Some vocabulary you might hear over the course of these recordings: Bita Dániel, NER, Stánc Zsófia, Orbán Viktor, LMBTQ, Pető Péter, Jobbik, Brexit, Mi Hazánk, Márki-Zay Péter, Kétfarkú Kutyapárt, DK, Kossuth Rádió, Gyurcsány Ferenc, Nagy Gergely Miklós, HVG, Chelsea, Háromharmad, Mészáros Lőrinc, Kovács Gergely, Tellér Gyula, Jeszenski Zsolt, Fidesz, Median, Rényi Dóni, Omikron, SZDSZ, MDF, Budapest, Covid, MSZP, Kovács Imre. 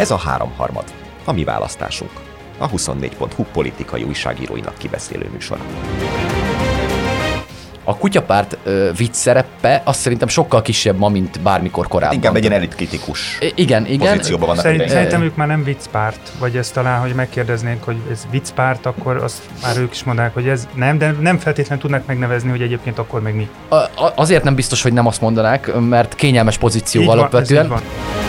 Ez a Háromharmad, a mi választásunk, a 24.hu politikai újságíróinak kibeszélő műsora. A kutyapárt vicc szerepe azt szerintem sokkal kisebb ma, mint bármikor korábban. Inkább egy ilyen elitkritikus pozícióban vannak. Szerintem ők már nem viccpárt, vagy ezt talán, hogy megkérdeznénk, hogy ez viccpárt, akkor azt már ők is mondanák, hogy ez nem, de nem feltétlenül tudnak megnevezni, hogy egyébként akkor meg mi. Azért nem biztos, hogy nem azt mondanák, mert kényelmes pozíció így alapvetően. Van, ez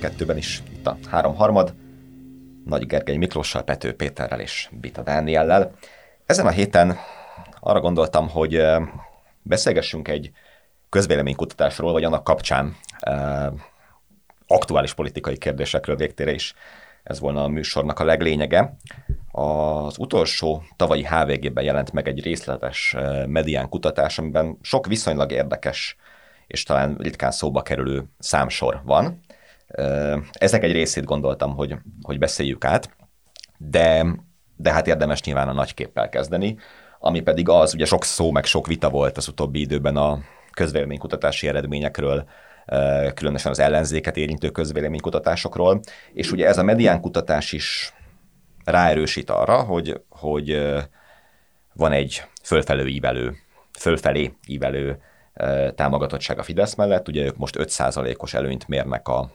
22-ben is itt a Háromharmad. Nagy Gergely Miklossal, Pető Péterrel és Bita Dániellel. Ezen a héten arra gondoltam, hogy beszélgessünk egy közvéleménykutatásról, vagy annak kapcsán aktuális politikai kérdésekről végtére is. Ez volna a műsornak a leglényege. Az utolsó tavalyi HVG-ben jelent meg egy részletes Median kutatás, amiben sok viszonylag érdekes és talán ritkán szóba kerülő számsor van. Ezek egy részét gondoltam, hogy beszéljük át, de hát érdemes nyilván a nagy képpel kezdeni, ami pedig az, ugye sok szó, meg sok vita volt az utóbbi időben a közvéleménykutatási eredményekről, különösen az ellenzéket érintő közvéleménykutatásokról, és ugye ez a Median kutatás is ráerősít arra, hogy van egy fölfelé ívelő támogatottság a Fidesz mellett, ugye ők most 5%-os előnyt mérnek a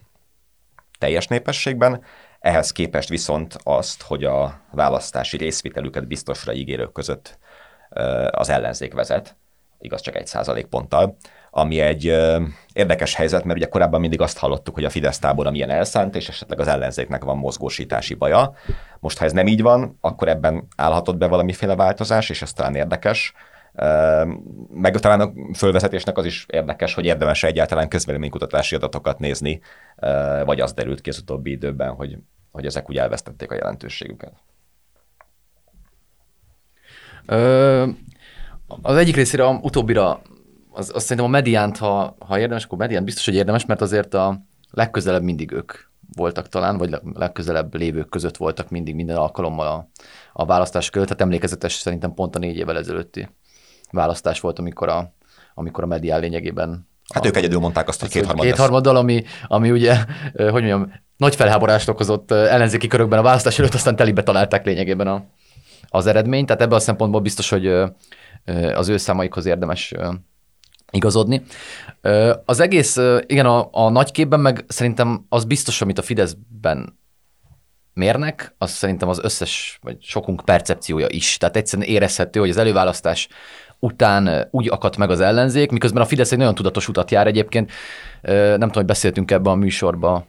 teljes népességben, ehhez képest viszont azt, hogy a választási részvitelüket biztosra ígérők között az ellenzék vezet, igaz csak 1%-ponttal, ami egy érdekes helyzet, mert ugye korábban mindig azt hallottuk, hogy a Fidesz tábora milyen elszánt, és esetleg az ellenzéknek van mozgósítási baja. Most, ha ez nem így van, akkor ebben állhatott be valamiféle változás, és ez talán érdekes. Meg talán a fölvezetésnek az is érdekes, hogy érdemes egyáltalán közvéleménykutatási adatokat nézni, vagy az derült ki az utóbbi időben, hogy ezek úgy elvesztették a jelentőségüket. Az egyik részére, a utóbbira, azt szerintem a Mediant, ha érdemes, akkor Mediant biztos, hogy érdemes, mert azért a legközelebb mindig ők voltak talán, vagy legközelebb lévők között voltak mindig minden alkalommal a választás között. Hát emlékezetes szerintem pont a 4 évvel ezelőtti választás volt, amikor a Median lényegében... Hát ők egyedül mondták azt, hogy kétharmaddal, ami ugye, hogy mondjam, nagy felháborást okozott ellenzéki körökben a választás előtt, aztán telibe találták lényegében az eredményt. Tehát ebben a szempontból biztos, hogy az ő számaikhoz érdemes igazodni. Az egész, igen, a nagy képben meg szerintem az biztos, amit a Fideszben mérnek, az szerintem az összes, vagy sokunk percepciója is. Tehát egyszerűen érezhető, hogy az előválasztás után úgy akadt meg az ellenzék, miközben a Fidesz egy nagyon tudatos utat jár egyébként. Nem tudom, hogy beszéltünk ebben a műsorban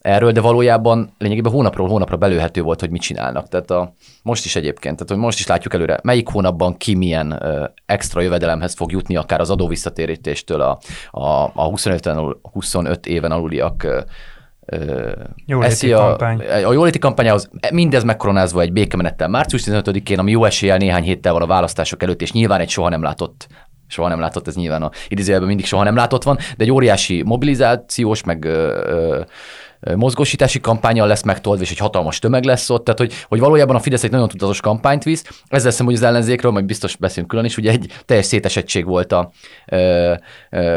erről, de valójában lényegében hónapról hónapra belőhető volt, hogy mit csinálnak. Tehát most is egyébként, tehát hogy most is látjuk előre, melyik hónapban ki milyen extra jövedelemhez fog jutni, akár az adóvisszatérítéstől a 25 éven aluliak a jóléti kampányához, mindez megkoronázva egy békemenettel március 15-én, ami jó eséllyel néhány héttel van a választások előtt, és nyilván egy soha nem látott, ez nyilván a idézőjelben mindig soha nem látott van, de egy óriási mobilizációs, meg mozgósítási kampányal lesz megtolva, és egy hatalmas tömeg lesz ott, tehát hogy valójában a Fidesz egy nagyon tudatos kampányt visz. Ezzel hiszem, hogy az ellenzékről, majd biztos beszélünk külön is, ugye egy teljes szétesettség volt a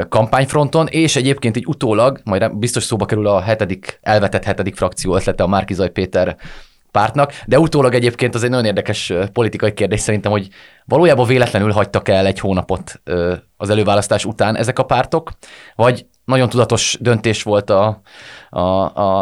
kampányfronton, és egyébként így utólag, majd biztos szóba kerül a elvetett hetedik frakció ötlete a Márki-Zay Péter pártnak, de utólag egyébként az egy nagyon érdekes politikai kérdés szerintem, hogy valójában véletlenül hagytak el egy hónapot az előválasztás után ezek a pártok, vagy nagyon tudatos döntés volt a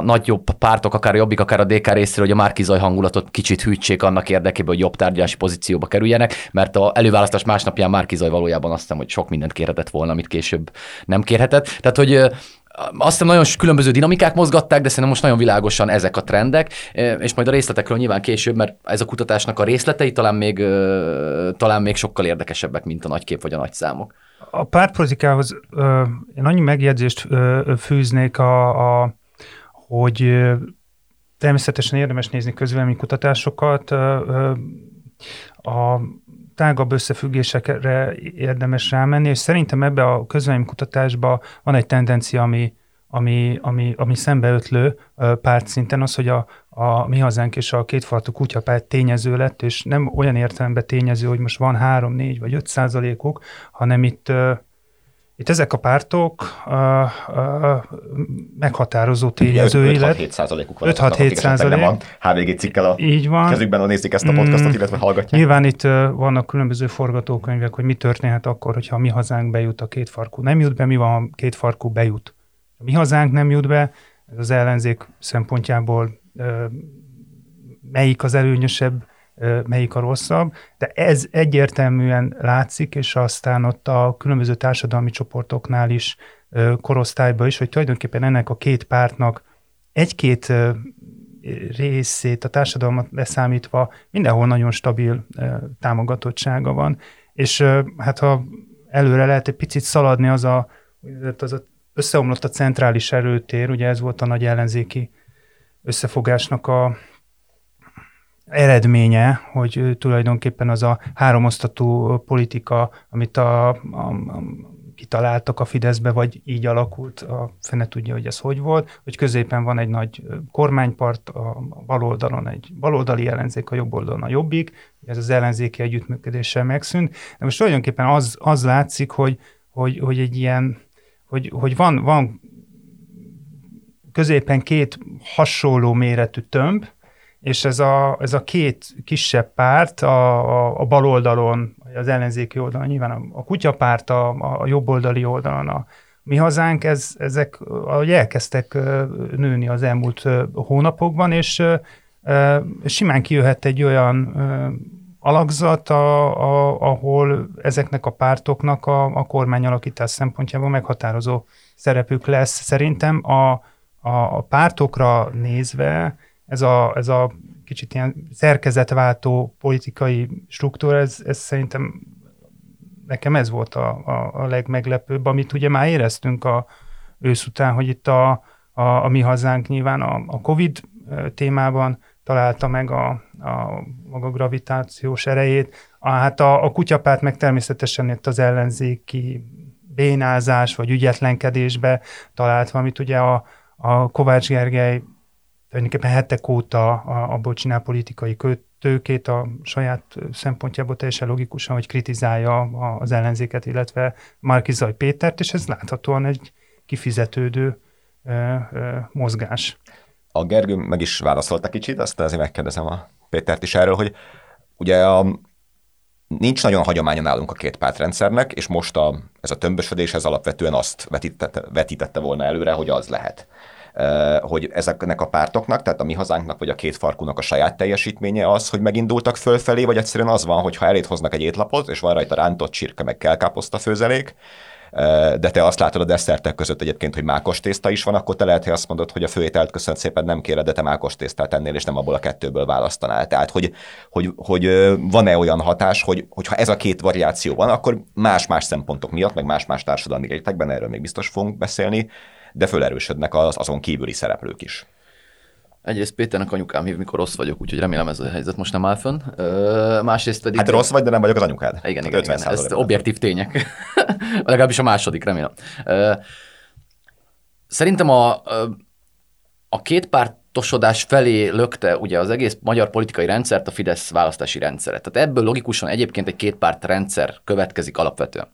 nagyobb pártok, akár a Jobbik, akár a DK részéről, hogy a Márki-Zay hangulatot kicsit hűtsék annak érdekében, hogy jobb tárgyalási pozícióba kerüljenek, mert az előválasztás másnapján Márki-Zay valójában azt hiszem, hogy sok mindent kérhetett volna, amit később nem kérhetett. Tehát, hogy azt hiszem nagyon különböző dinamikák mozgatták, de szerintem most nagyon világosan ezek a trendek, és majd a részletekről nyilván később, mert ez a kutatásnak a részletei talán még sokkal érdekesebbek, mint a nagy kép vagy a nagy számok. A pártpolitikához én annyi megjegyzést fűznék, hogy természetesen érdemes nézni közvéleménykutatásokat, a tágabb összefüggésekre érdemes rámenni, és szerintem ebbe a közvéleménykutatásba van egy tendencia, ami szembeötlő pártszinten, az, hogy a Mi Hazánk és a Kétfarkú Kutyapárt tényező lett, és nem olyan értelemben tényező, hogy most van 3, 4 vagy 5 %-ok, hanem itt Itt ezek a pártok meghatározó tényezői lett. 5-6-7%-uk van. 5-6-7%. Nem a HVG cikkel a kezükben, ha nézik ezt a podcastot, illetve hallgatják. Nyilván itt vannak különböző forgatókönyvek, hogy mi történhet akkor, hogyha a Mi Hazánk bejut, a Kétfarkú nem jut be, mi van, ha Kétfarkú bejut. A Mi Hazánk nem jut be, ez az ellenzék szempontjából melyik az előnyösebb, melyik a rosszabb, de ez egyértelműen látszik, és aztán ott a különböző társadalmi csoportoknál is, korosztályban is, hogy tulajdonképpen ennek a két pártnak egy-két részét, a társadalmat leszámítva mindenhol nagyon stabil támogatottsága van, és hát ha előre lehet egy picit szaladni, az összeomlott a centrális erőtér, ugye ez volt a nagy ellenzéki összefogásnak a eredménye, hogy tulajdonképpen az a háromosztatú politika, amit kitaláltak a Fideszbe, vagy így alakult, a fene tudja, hogy ez hogy volt, hogy középen van egy nagy kormánypart, a baloldalon egy baloldali ellenzék, a jobb oldalon a Jobbik, ez az ellenzéki együttműködéssel megszűnt. De most tulajdonképpen az látszik, hogy egy ilyen, hogy van középen két hasonló méretű tömb, és ez a két kisebb párt a bal oldalon, az ellenzéki oldalon, nyilván a kutyapárt, a jobb oldali oldalon, a Mi Hazánk, ezek ahogy elkezdtek nőni az elmúlt hónapokban, és simán kijöhet egy olyan alakzat, ahol ezeknek a pártoknak a kormányalakítás szempontjából meghatározó szerepük lesz. Szerintem a pártokra nézve ez a kicsit ilyen szerkezetváltó politikai struktúra, ez szerintem nekem ez volt a legmeglepőbb, amit ugye már éreztünk ősz után, hogy itt a Mi Hazánk nyilván a Covid témában találta meg a maga gravitációs erejét. Hát a kutyapárt meg természetesen itt az ellenzéki bénázás vagy ügyetlenkedésbe talált, amit ugye a Kovács Gergely tulajdonképpen hetek óta abból csinál politikai tőkét, a saját szempontjából teljesen logikusan, hogy kritizálja az ellenzéket, illetve Márki-Zay Pétert, és ez láthatóan egy kifizetődő mozgás. A Gergő meg is válaszolta kicsit, aztán azért megkérdezem a Pétert is erről, hogy ugye nincs nagyon hagyománya nálunk a két pártrendszernek, és most ez a tömbösödés ez alapvetően azt vetítette volna előre, hogy az lehet. Hogy ezeknek a pártoknak, tehát a Mi Hazánknak vagy a Kétfarkúnak a saját teljesítménye az, hogy megindultak fölfelé, vagy egyszerűen az van, hogy ha eléd hoznak egy étlapot, és van rajta rántott csirke, meg kelkáposzta főzelék, de te azt látod a desszertek között egyébként, hogy mákos tészta is van, akkor te lehet, hogy azt mondod, hogy a főételt köszönt szépen, nem kéred, de te mákos tésztát ennél, és nem abból a kettőből választanál. Tehát, hogy van-e olyan hatás, hogy ha ez a két variáció van, akkor más-más szempontok miatt, meg más-más társadalmi rétegben, erről még biztos fogunk beszélni, de fölerősödnek az azon kívüli szereplők is. Egyrészt Péternek anyukám hív, mikor rossz vagyok, úgyhogy remélem ez a helyzet most nem áll fönn. Másrészt pedig... Hát rossz vagy, de nem vagyok az anyukád. Igen, ez objektív tények. Legalábbis a második, remélem. Szerintem a kétpártosodás felé lökte ugye az egész magyar politikai rendszert, a Fidesz választási rendszere. Tehát ebből logikusan egyébként egy kétpárt rendszer következik alapvetően.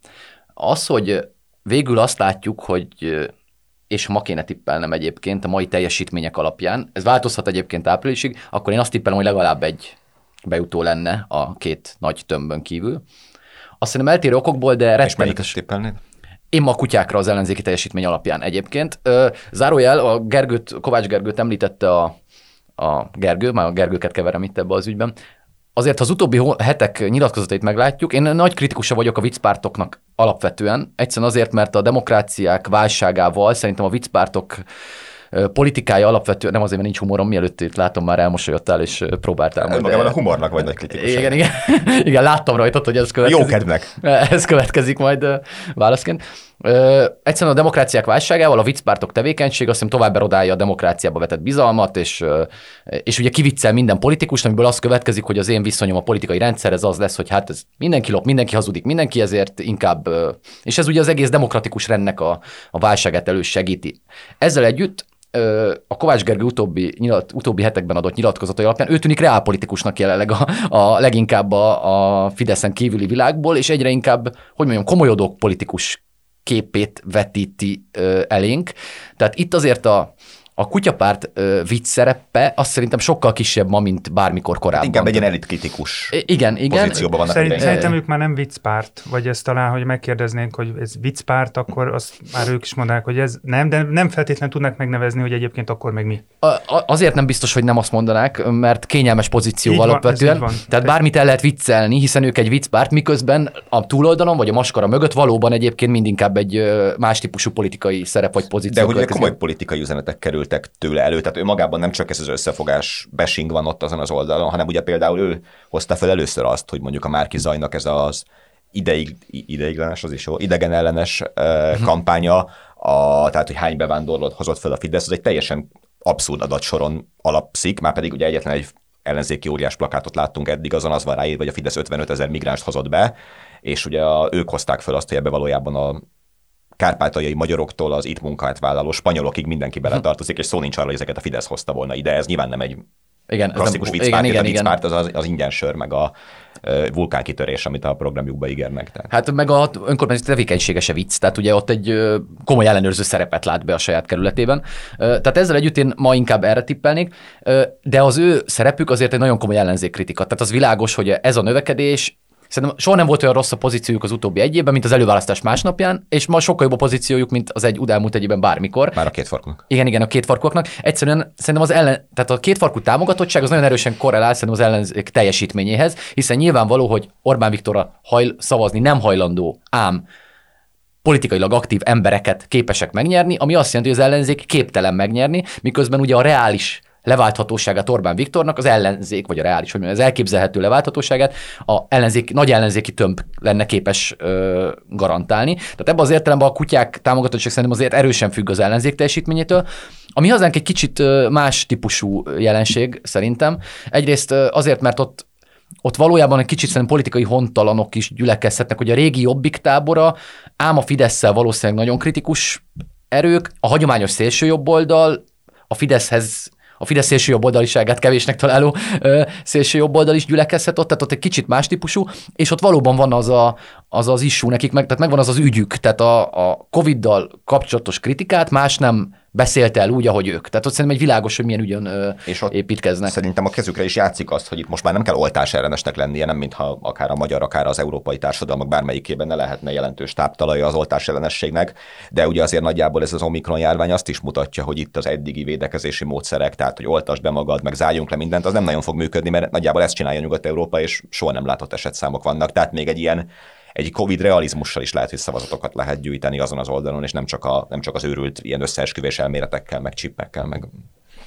Az, hogy végül azt látjuk, hogy... és ha ma kéne tippelnem egyébként a mai teljesítmények alapján, ez változhat egyébként áprilisig, akkor én azt tippelem, hogy legalább egy bejutó lenne a két nagy tömbön kívül. Azt szerintem eltérő okokból, de rettenetes. Én ma a kutyákra az ellenzéki teljesítmény alapján egyébként. Zárójel, a Gergőt, Kovács Gergőt említette a Gergő, már a Gergőket keverem itt ebbe az ügyben. Azért, ha az utóbbi hetek nyilatkozatait meglátjuk, én nagy kritikusa vagyok a viccpártoknak alapvetően, egyszerűen azért, mert a demokráciák válságával szerintem a viccpártok politikája alapvetően, nem azért, mert nincs humorom, mielőtt itt látom, már elmosolyodtál és próbáltál. Majd magában a humornak vagy nagy kritikus. Igen. Igen, láttam rajtad, hogy ez következik. Jókedvnek. Ez következik majd válaszként. Egyszerűen a demokráciák válságával a viccpártok tevékenység azt hiszem tovább erodálja a demokráciába vetett bizalmat, és ugye kiviccel minden politikust, amiből az következik, hogy az én viszonyom a politikai rendszerhez az lesz, hogy hát ez mindenki lop, mindenki hazudik, mindenki ezért inkább, és ez ugye az egész demokratikus rendnek a válságát elősegíti. Ezzel együtt a Kovács Gergő utóbbi hetekben adott nyilatkozatai alapján ő tűnik reálpolitikusnak jelenleg a leginkább a Fideszen kívüli világból, és egyre inkább, hogy mondjam, komolyodó politikus képét vetíti elénk. Tehát itt azért a kutyapárt vicc szerepe azt szerintem sokkal kisebb ma, mint bármikor korábban. Inkább egy ilyen elitkritikus pozícióban vannak. Szerintem ők már nem viccpárt, vagy ezt talán, hogy megkérdeznénk, hogy ez viccpárt, akkor azt már ők is mondanák, hogy ez nem, de nem feltétlenül tudnak megnevezni, hogy egyébként akkor meg mi. Azért nem biztos, hogy nem azt mondanák, mert kényelmes pozíció van, alapvetően. Tehát bármit el lehet viccelni, hiszen ők egy viccpárt, miközben a túloldalon vagy a maskara mögött valóban egyébként mindinkább egy más típusú politikai szerep vagy pozíció. De hogy komoly politikai üzenetek kerül tőle elő, tehát ő magában nem csak ez az összefogás bashing van ott azon az oldalon, hanem ugye például ő hozta fel először azt, hogy mondjuk a Márki-Zaynak ez az ideiglenes, az is jó, idegenellenes kampánya, tehát hogy hány bevándorlót hozott fel a Fidesz, az egy teljesen abszurd adatsoron alapszik, már pedig ugye egyetlen egy ellenzéki óriás plakátot láttunk eddig, azon az van ráírva, hogy a Fidesz 55 000 migránst hozott be, és ugye ők hozták fel azt, hogy ebbe valójában a kárpátaljai magyaroktól az itt munkát vállaló spanyolokig mindenki beletartozik, és szó nincs arra, hogy ezeket a Fidesz hozta volna ide. Ez nyilván nem egy klasszikus viccpárt, a viccpárt az ingyen sör, meg a vulkánkitörés, amit a programjukba ígérnek. Tehát. Hát meg a önkormányzati tevékenysége se vicc, tehát ugye ott egy komoly ellenőrző szerepet lát be a saját kerületében. Tehát ezzel együtt én ma inkább erre tippelnék, de az ő szerepük azért egy nagyon komoly ellenzékkritika. Tehát az világos, hogy ez a növekedés, szerintem soha nem volt olyan rossz a pozíciójuk az utóbbi egy évben, mint az előválasztás másnapján, és ma sokkal jobb a pozíciójuk, mint az elmúlt egy évben bármikor. Már a kétfarkúnak. Igen, a kétfarkúaknak. Egyszerűen szerintem tehát a kétfarkú támogatottság az nagyon erősen korrelál szerintem az ellenzék teljesítményéhez, hiszen nyilvánvaló, hogy Orbán Viktorra szavazni nem hajlandó, ám politikailag aktív embereket képesek megnyerni, ami azt jelenti, hogy az ellenzék képtelen megnyerni, miközben ugye a reális leválthatóságát Orbán Viktornak, az ellenzék, vagy a reális, hogy mondjam, az elképzelhető leválthatóságát nagy ellenzéki tömb lenne képes garantálni. Tehát ebben az értelemben a kutyák támogatottság szerintem azért erősen függ az ellenzék teljesítményétől. A Mi Hazánk egy kicsit más típusú jelenség szerintem. Egyrészt azért, mert ott valójában egy kicsit szerintem politikai hontalanok is gyülekezhetnek, hogy a régi Jobbik tábora, ám a Fidesszel valószínűleg nagyon kritikus erők, a hagyományos szélsőjobboldal, a Fidesz szélsőjobboldaliságát kevésnek találó szélsőjobboldal is gyülekezhet ott, tehát ott egy kicsit más típusú, és ott valóban van az issú nekik, tehát megvan az ügyük, tehát a Covid-dal kapcsolatos kritikát más nem beszélt el úgy, ahogy ők. Tehát ott szerintem egy világos, hogy milyen ügyön és építkeznek. Szerintem a kezükre is játszik azt, hogy itt most már nem kell oltás ellenesnek lennie, nem mintha akár a magyar, akár az európai társadalmak bármelyikében ne lehetne jelentős táptalaja az oltás ellenességnek, de ugye azért nagyjából ez az Omikron járvány azt is mutatja, hogy itt az eddigi védekezési módszerek, tehát hogy oltasd be magad, meg zárjunk le mindent, az nem nagyon fog működni, mert nagyjából ezt csinálja Nyugat-Európa, és soha nem látott esetszámok vannak. Tehát még egy Covid realizmussal is lehet, hogy szavazatokat lehet gyűjteni azon az oldalon, és nem csak az őrült ilyen összeesküvés elméletekkel, meg csippekkel, meg...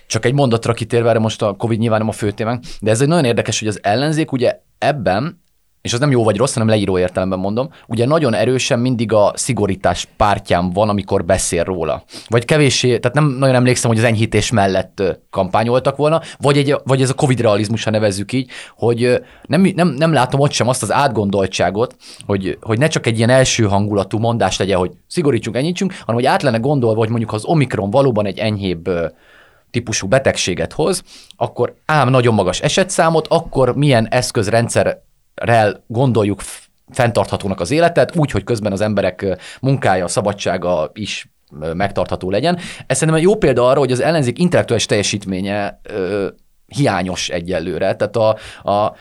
Csak egy mondatra kitérve, erre most a Covid nyilván nem a fő témánk, de ez egy nagyon érdekes, hogy az ellenzék ugye ebben, és az nem jó vagy rossz, hanem leíró értelemben mondom, ugye nagyon erősen mindig a szigorítás pártján van, amikor beszél róla. Vagy kevéssé, tehát nem nagyon emlékszem, hogy az enyhítés mellett kampányoltak volna, vagy ez a Covid realizmus, ha nevezzük így, hogy nem látom ott sem azt az átgondoltságot, hogy ne csak egy ilyen első hangulatú mondás legyen, hogy szigorítsunk, enyhítsünk, hanem hogy át lenne gondolva, hogy mondjuk ha az Omikron valóban egy enyhébb típusú betegséget hoz, akkor ám nagyon magas esetszámot, akkor milyen eszközrendszerrel gondoljuk fenntarthatónak az életet, úgy, hogy közben az emberek munkája, szabadsága is megtartható legyen. Ez szerintem egy jó példa arra, hogy az ellenzék intellektuális teljesítménye hiányos egyelőre. Tehát a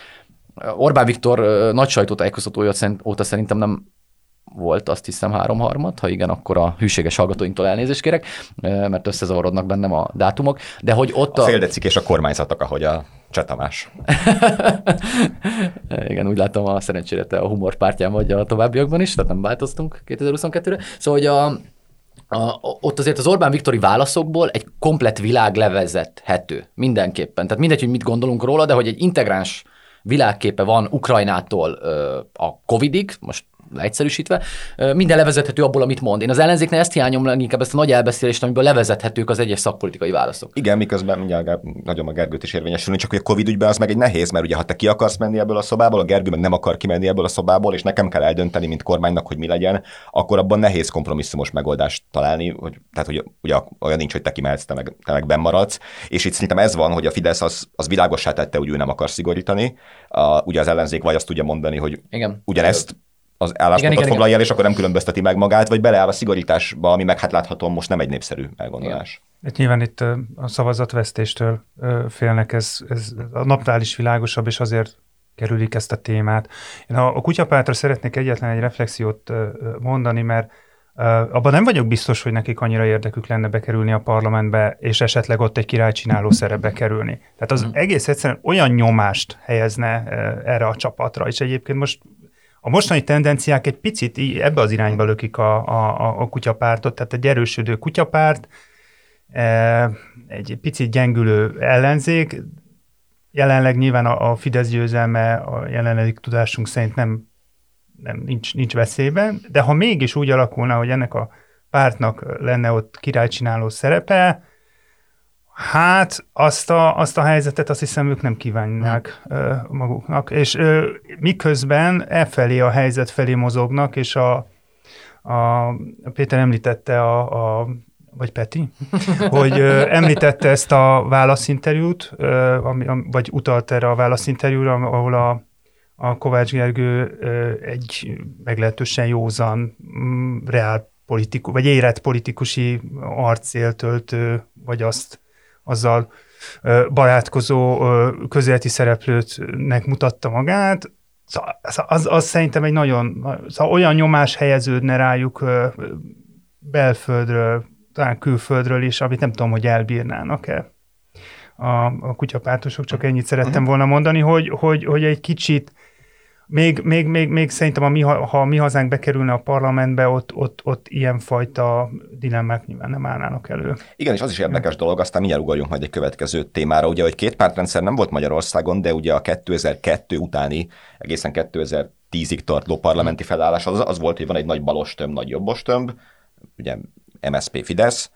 Orbán Viktor nagy sajtótájékoztatója óta szerintem nem volt, azt hiszem, háromharmad, ha igen, akkor a hűséges hallgatóinktól elnézést kérek, mert összezavarodnak bennem a dátumok, de hogy ott a féldecik és a kormányzatok, ahogy a Csetamás. Igen, úgy látom, a szerencsére te a humor pártján vagy a továbbiakban is, tehát nem változtunk 2022-re. Szóval, hogy ott azért az Orbán Viktori válaszokból egy komplett világ levezethető mindenképpen. Tehát mindegy, hogy mit gondolunk róla, de hogy egy integráns világképe van Ukrajnától a Covidig, most leegyszerűsítve, minden levezethető abból, amit mond. Én az ellenzéknél ezt hiányom, inkább ezt a nagy elbeszélést, amiből levezethetők az egyes szakpolitikai válaszok. Igen, miközben mindjárt nagyon a Gergőt is érvényesülni, csak hogy a Covid ügyben az meg egy nehéz, mert ugye ha te ki akarsz menni ebből a szobából, a Gergő meg nem akar kimenni ebből a szobából, és nekem kell eldönteni, mint kormánynak, hogy mi legyen, akkor abban nehéz kompromisszumos megoldást találni, hogy ugye olyan nincs, hogy te kimehetsz, te meg bennmaradsz. És itt szerintem ez van, hogy a Fidesz az világossá tette, hogy ő nem akar szigorítani. Ugye az ellenzék vagy azt tudja mondani, hogy igen, ugyanezt az álláspontot foglalja el, és akkor nem különbözteti meg magát, vagy beleáll a szigorításba, ami meg hát láthatom most nem egy népszerű elgondolás. Hát nyilván itt a szavazatvesztéstől félnek, ez a napnál is világosabb, és azért kerülik ezt a témát. Én a Kutyapártra szeretnék egyetlen egy reflexiót mondani, mert abban nem vagyok biztos, hogy nekik annyira érdekük lenne bekerülni a parlamentbe, és esetleg ott egy királycsináló szerepbe kerülni. Tehát az egész egyszerűen olyan nyomást helyezne erre a csapatra, és egyébként most a mostani tendenciák egy picit ebbe az irányba lökik a Kutyapártot, tehát egy erősödő Kutyapárt, egy picit gyengülő ellenzék. Jelenleg nyilván a Fidesz győzelme a jelenlegi tudásunk szerint nincs veszélyben, de ha mégis úgy alakulna, hogy ennek a pártnak lenne ott királycsináló szerepe, hát azt a helyzetet azt hiszem ők nem kívánnák maguknak, és miközben efelé a helyzet felé mozognak, és a Péter említette vagy Peti, hogy említette ezt a válaszinterjút, vagy utalt erre a válaszinterjúra, ahol a Kovács Gergő egy meglehetősen józan, reál politikus, vagy érett politikusi arcél töltő, vagy azzal barátkozó közéleti szereplőtnek mutatta magát. Szóval az szerintem egy nagyon, szóval olyan nyomás helyeződne rájuk belföldről, talán külföldről is, amit nem tudom, hogy elbírnának-e a kutyapártosok, csak ennyit szerettem volna mondani, hogy egy kicsit, még szerintem ha a Mi Hazánk bekerülne a parlamentbe, ott ilyenfajta dilemmák nyilván nem állnának elő. Igen, és az is érdekes dolog, aztán mindjárt ugorjunk majd egy következő témára, ugye, hogy két pártrendszer nem volt Magyarországon, de ugye a 2002 utáni, egészen 2010-ig tartó parlamenti felállás az volt, hogy van egy nagy balostömb, nagy jobbostömb, ugye MSZP Fidesz,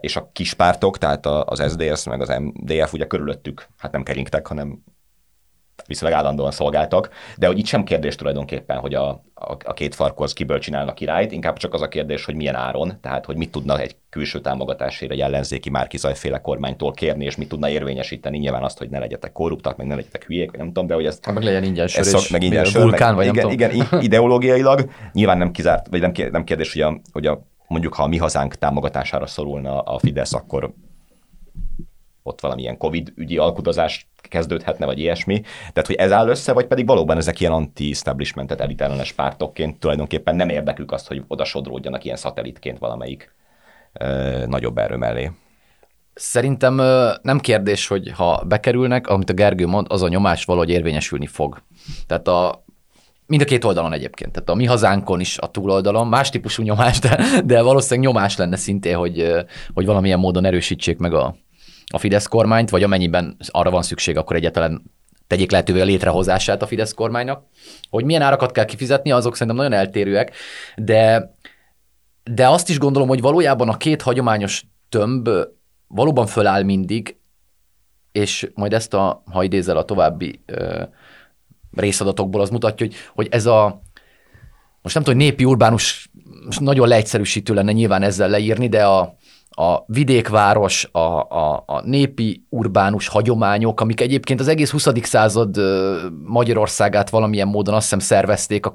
és a kis pártok, tehát az SZDSZ meg az MDF ugye körülöttük, hát nem keringtek, hanem viszonylag állandóan szolgáltak, de hogy itt sem kérdés tulajdonképpen, hogy a két farkhoz kiből csinálnak királyt, inkább csak az a kérdés, hogy milyen áron, tehát hogy mit tudna egy külső támogatásért egy ellenzéki Márki-Zay féle kormánytól kérni, és mit tudna érvényesíteni, nyilván azt, hogy ne legyetek korruptak, meg ne legyetek hülyék, vagy nem tudom, de hogy ezt... Meg legyen ingyen sör, meg ingyen sör, vulkán, meg, vagy igen, ideológiailag nyilván nem kizárt, vagy nem kérdés, hogy mondjuk, ha a Mi Hazánk támogatására szorulna a Fidesz, akkor ott valamilyen COVID-ügyi alkudozás kezdődhetne, vagy ilyesmi. Tehát, hogy ez áll össze, vagy pedig valóban ezek ilyen anti-establishmentet, elitellenes pártokként tulajdonképpen nem érdekük azt, hogy oda sodródjanak ilyen szatellitként valamelyik nagyobb erő mellé. Szerintem nem kérdés, hogy ha bekerülnek, amit a Gergő mond, az a nyomás valahogy érvényesülni fog. Tehát mind a két oldalon egyébként, tehát a Mi Hazánkon is a túloldalon, más típusú nyomás, de valószínűleg nyomás lenne szintén, hogy valamilyen módon erősítsék meg a Fidesz kormányt, vagy amennyiben arra van szükség, akkor egyáltalán tegyék lehetővé a létrehozását a Fidesz kormánynak. Hogy milyen árakat kell kifizetni, azok szerintem nagyon eltérőek, de azt is gondolom, hogy valójában a két hagyományos tömb valóban föláll mindig, és majd ezt ha idézel a további részadatokból az mutatja, hogy ez most nem tudom, hogy népi urbánus, most nagyon leegyszerűsítő lenne nyilván ezzel leírni, de a vidékváros, a népi urbánus hagyományok, amik egyébként az egész 20. század Magyarországát valamilyen módon azt hiszem szervezték,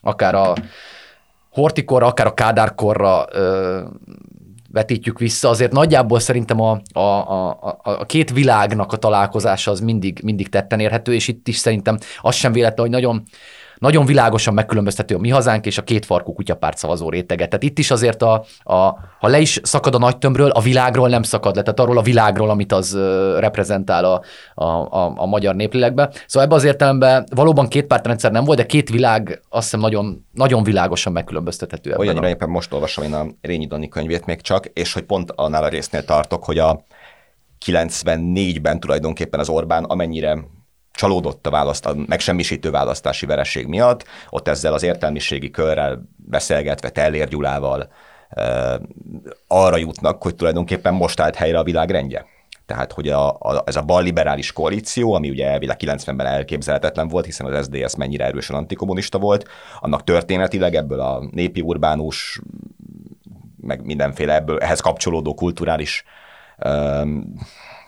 akár a hortikorra, akár a kádárkorra vetítjük vissza, azért nagyjából szerintem a két világnak a találkozása az mindig tetten érhető, és itt is szerintem az sem véletlen, hogy nagyon, nagyon világosan megkülönböztető a Mi Hazánk és a Kétfarkú Kutyapárt szavazó réteget. Tehát itt is azért, ha le is szakad a nagy tömbről, a világról nem szakad le, tehát arról a világról, amit az reprezentál a magyar néplélekben. Szóval ebben az értelemben valóban két pártrendszer nem volt, de két világ azt hiszem nagyon, nagyon világosan megkülönböztethető. Olyannyira éppen most olvasom én a Rényi Dóni könyvét még csak, és hogy pont annál a résznél tartok, hogy a 94-ben tulajdonképpen az Orbán amennyire csalódott a megsemmisítő választási vereség miatt, ott ezzel az értelmiségi körrel beszélgetve Tellér Gyulával arra jutnak, hogy tulajdonképpen most állt helyre a világ rendje. Tehát, hogy ez a balliberális koalíció, ami ugye elvileg 90-ben elképzelhetetlen volt, hiszen az SZDSZ mennyire erősen antikommunista volt, annak történetileg ebből a népi urbánus, meg mindenféle ehhez kapcsolódó kulturális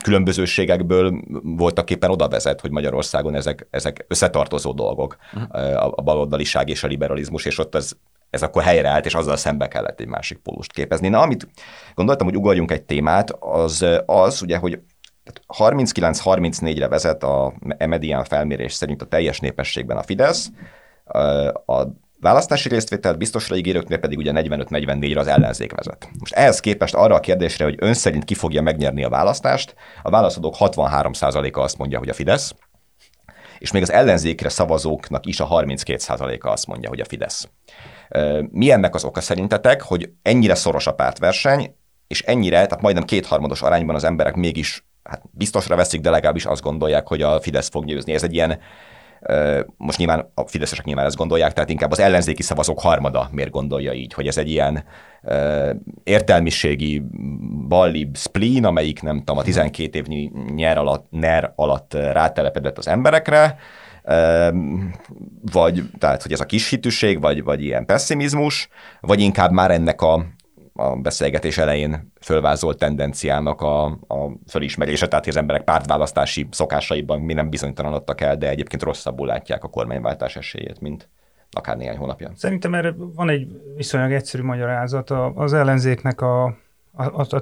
különbözőségekből voltak éppen oda vezet, hogy Magyarországon ezek összetartozó dolgok, a baloldaliság és a liberalizmus, és ott ez akkor helyreállt, és azzal szembe kellett egy másik pólust képezni. Na, amit gondoltam, hogy ugorjunk egy témát, az ugye, hogy 39-34-re vezet a Median felmérés szerint a teljes népességben a Fidesz, a választási résztvételt biztosra ígérőknél pedig ugye 45-44-re az ellenzék vezet. Most ehhez képest arra a kérdésre, hogy ön szerint ki fogja megnyerni a választást, a válaszadók 63%-a azt mondja, hogy a Fidesz, és még az ellenzékre szavazóknak is a 32%-a azt mondja, hogy a Fidesz. Mi ennek az oka szerintetek, hogy ennyire szoros a pártverseny, és ennyire, tehát majdnem kétharmados arányban az emberek mégis biztosra veszik, de legalábbis azt gondolják, hogy a Fidesz fog győzni. Ez egy ilyen, most nyilván a fideszesek nyilván ezt gondolják, tehát inkább az ellenzéki szavazók harmada miért gondolja így, hogy ez egy ilyen értelmiségi ballibb spleen, amelyik nem tudom, a 12 évnyi NER alatt rátelepedett az emberekre, vagy tehát, hogy ez a kis hitűség, vagy ilyen pessimizmus, vagy inkább már ennek a beszélgetés elején fölvázolt tendenciának a fölismerése, tehát az emberek pártválasztási szokásaiban mi nem bizonytalanodtak el, de egyébként rosszabbul látják a kormányváltás esélyét, mint akár néhány hónapja. Szerintem erre van egy viszonylag egyszerű magyarázat, az ellenzéknek a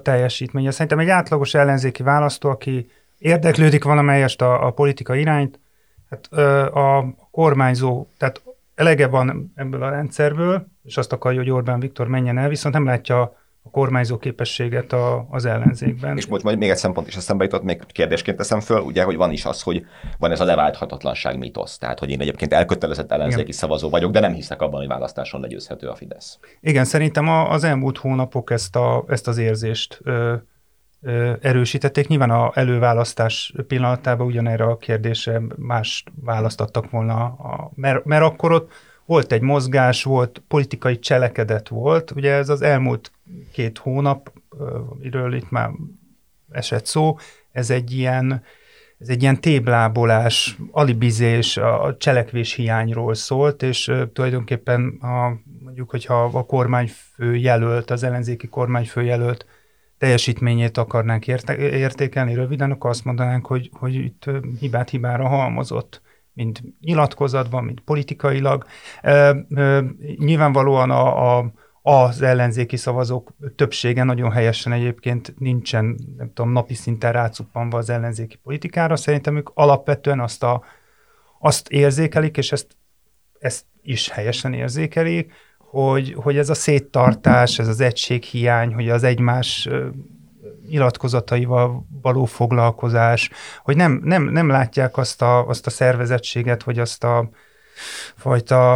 teljesítménye. Szerintem egy átlagos ellenzéki választó, aki érdeklődik valamelyest a politika irányt, hát a kormányzó, tehát elege van ebből a rendszerből, és azt akarja, hogy Orbán Viktor menjen el, viszont nem látja a kormányzó képességet az ellenzékben. És most majd még egy szempont is eszembe jutott, még kérdésként teszem föl, ugye, hogy van is az, hogy van ez a leválthatatlanság mítosz. Tehát, hogy én egyébként elkötelezett ellenzéki szavazó vagyok, de nem hiszek abban, hogy választáson legyőzhető a Fidesz. Igen, szerintem az elmúlt hónapok ezt az érzést erősítették. Nyilván az előválasztás pillanatában ugyanerre a kérdésre más választattak volna, mert akkor ott volt egy mozgás, volt politikai cselekedet volt. Ugye ez az elmúlt két hónap, amiről itt már esett szó, ez egy ilyen téblábolás, alibizés, a cselekvés hiányról szólt, és tulajdonképpen mondjuk, hogyha a kormányfő jelölt, az ellenzéki kormányfő jelölt teljesítményét akarnánk értékelni röviden, akkor azt mondanánk, hogy itt hibát hibára halmozott, mint nyilatkozatban, mint politikailag. Nyilvánvalóan az ellenzéki szavazók többsége nagyon helyesen egyébként nincsen, nem tudom, napi szinten rácuppanva az ellenzéki politikára. Szerintem ők alapvetően azt érzékelik, és ezt is helyesen érzékelik, hogy ez a széttartás, ez az egységhiány, hogy az egymás nyilatkozataival való foglalkozás, hogy nem látják azt a szervezettséget, vagy azt a fajta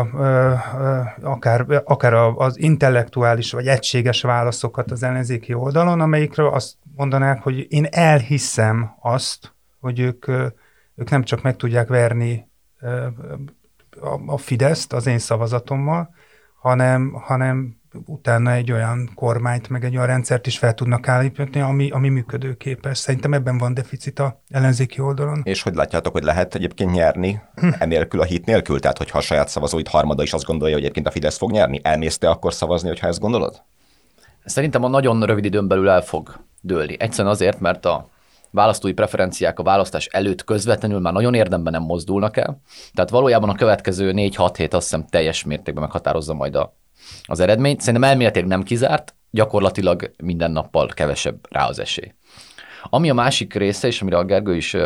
akár az intellektuális vagy egységes válaszokat az ellenzéki oldalon, amelyikről azt mondanák, hogy én elhiszem azt, hogy ők nem csak meg tudják verni a Fideszt az én szavazatommal, hanem utána egy olyan kormányt, meg egy olyan rendszert is fel tudnak állítani, ami működőképes. Szerintem ebben van deficit az ellenzéki oldalon. És hogy látjátok, hogy lehet egyébként nyerni enélkül, a hit nélkül? Tehát, hogyha a saját szavazóid harmada is azt gondolja, hogy egyébként a Fidesz fog nyerni? Elmész te akkor szavazni, hogyha ezt gondolod? Szerintem a nagyon rövid időn belül el fog dőlni. Egyszerűen azért, mert a választói preferenciák a választás előtt közvetlenül már nagyon érdemben nem mozdulnak el. Tehát valójában a következő 4-6 hét azt hiszem teljes mértékben meghatározza majd az eredményt. Szerintem elméletileg nem kizárt, gyakorlatilag minden nappal kevesebb rá az esély. Ami a másik része, és amire a Gergő is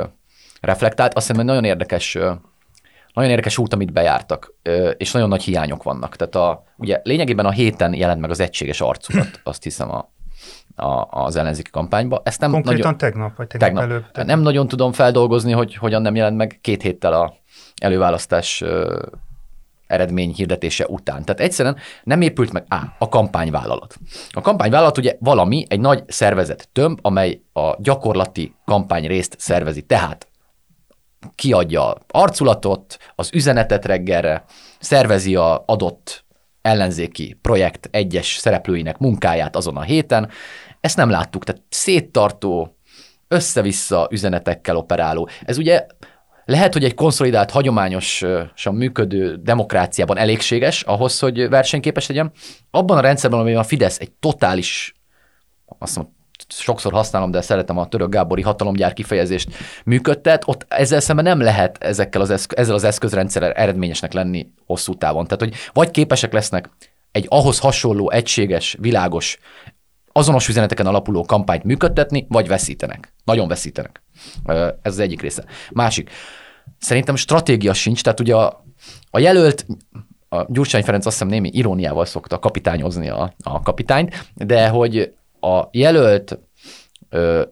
reflektált, azt hiszem, hogy nagyon érdekes út, amit bejártak, és nagyon nagy hiányok vannak. Tehát ugye lényegében a héten jelent meg az egységes arculat, azt hiszem az ellenzéki kampányba. Ezt nem konkrétan nagyon, tegnap előbb. Tegnap. Nem nagyon tudom feldolgozni, hogy hogyan nem jelent meg 2 héttel a előválasztás eredmény hirdetése után. Tehát egyszerűen nem épült meg a kampányvállalat. A kampányvállalat ugye valami, egy nagy szervezet tömb, amely a gyakorlati kampányrészt szervezi. Tehát kiadja arculatot, az üzenetet reggelre, szervezi az adott ellenzéki projekt egyes szereplőinek munkáját azon a héten. Ezt nem láttuk, tehát széttartó, össze-vissza üzenetekkel operáló. Ez ugye lehet, hogy egy konszolidált, hagyományosan működő demokráciában elégséges ahhoz, hogy versenyképes legyen. Abban a rendszerben, amiben a Fidesz egy totális, azt mondom, sokszor használom, de szeretem a Török Gábori hatalomgyár kifejezést működtet, ott ezzel szemben nem lehet ezzel az eszközrendszerrel eredményesnek lenni hosszú távon. Tehát, hogy vagy képesek lesznek egy ahhoz hasonló, egységes, világos, azonos üzeneteken alapuló kampányt működtetni, vagy veszítenek. Nagyon veszítenek. Ez az egyik része. Másik. Szerintem stratégia sincs, tehát ugye a jelölt, a Gyurcsány Ferenc azt hiszem némi iróniával szokta kapitányozni a kapitányt, de hogy a jelölt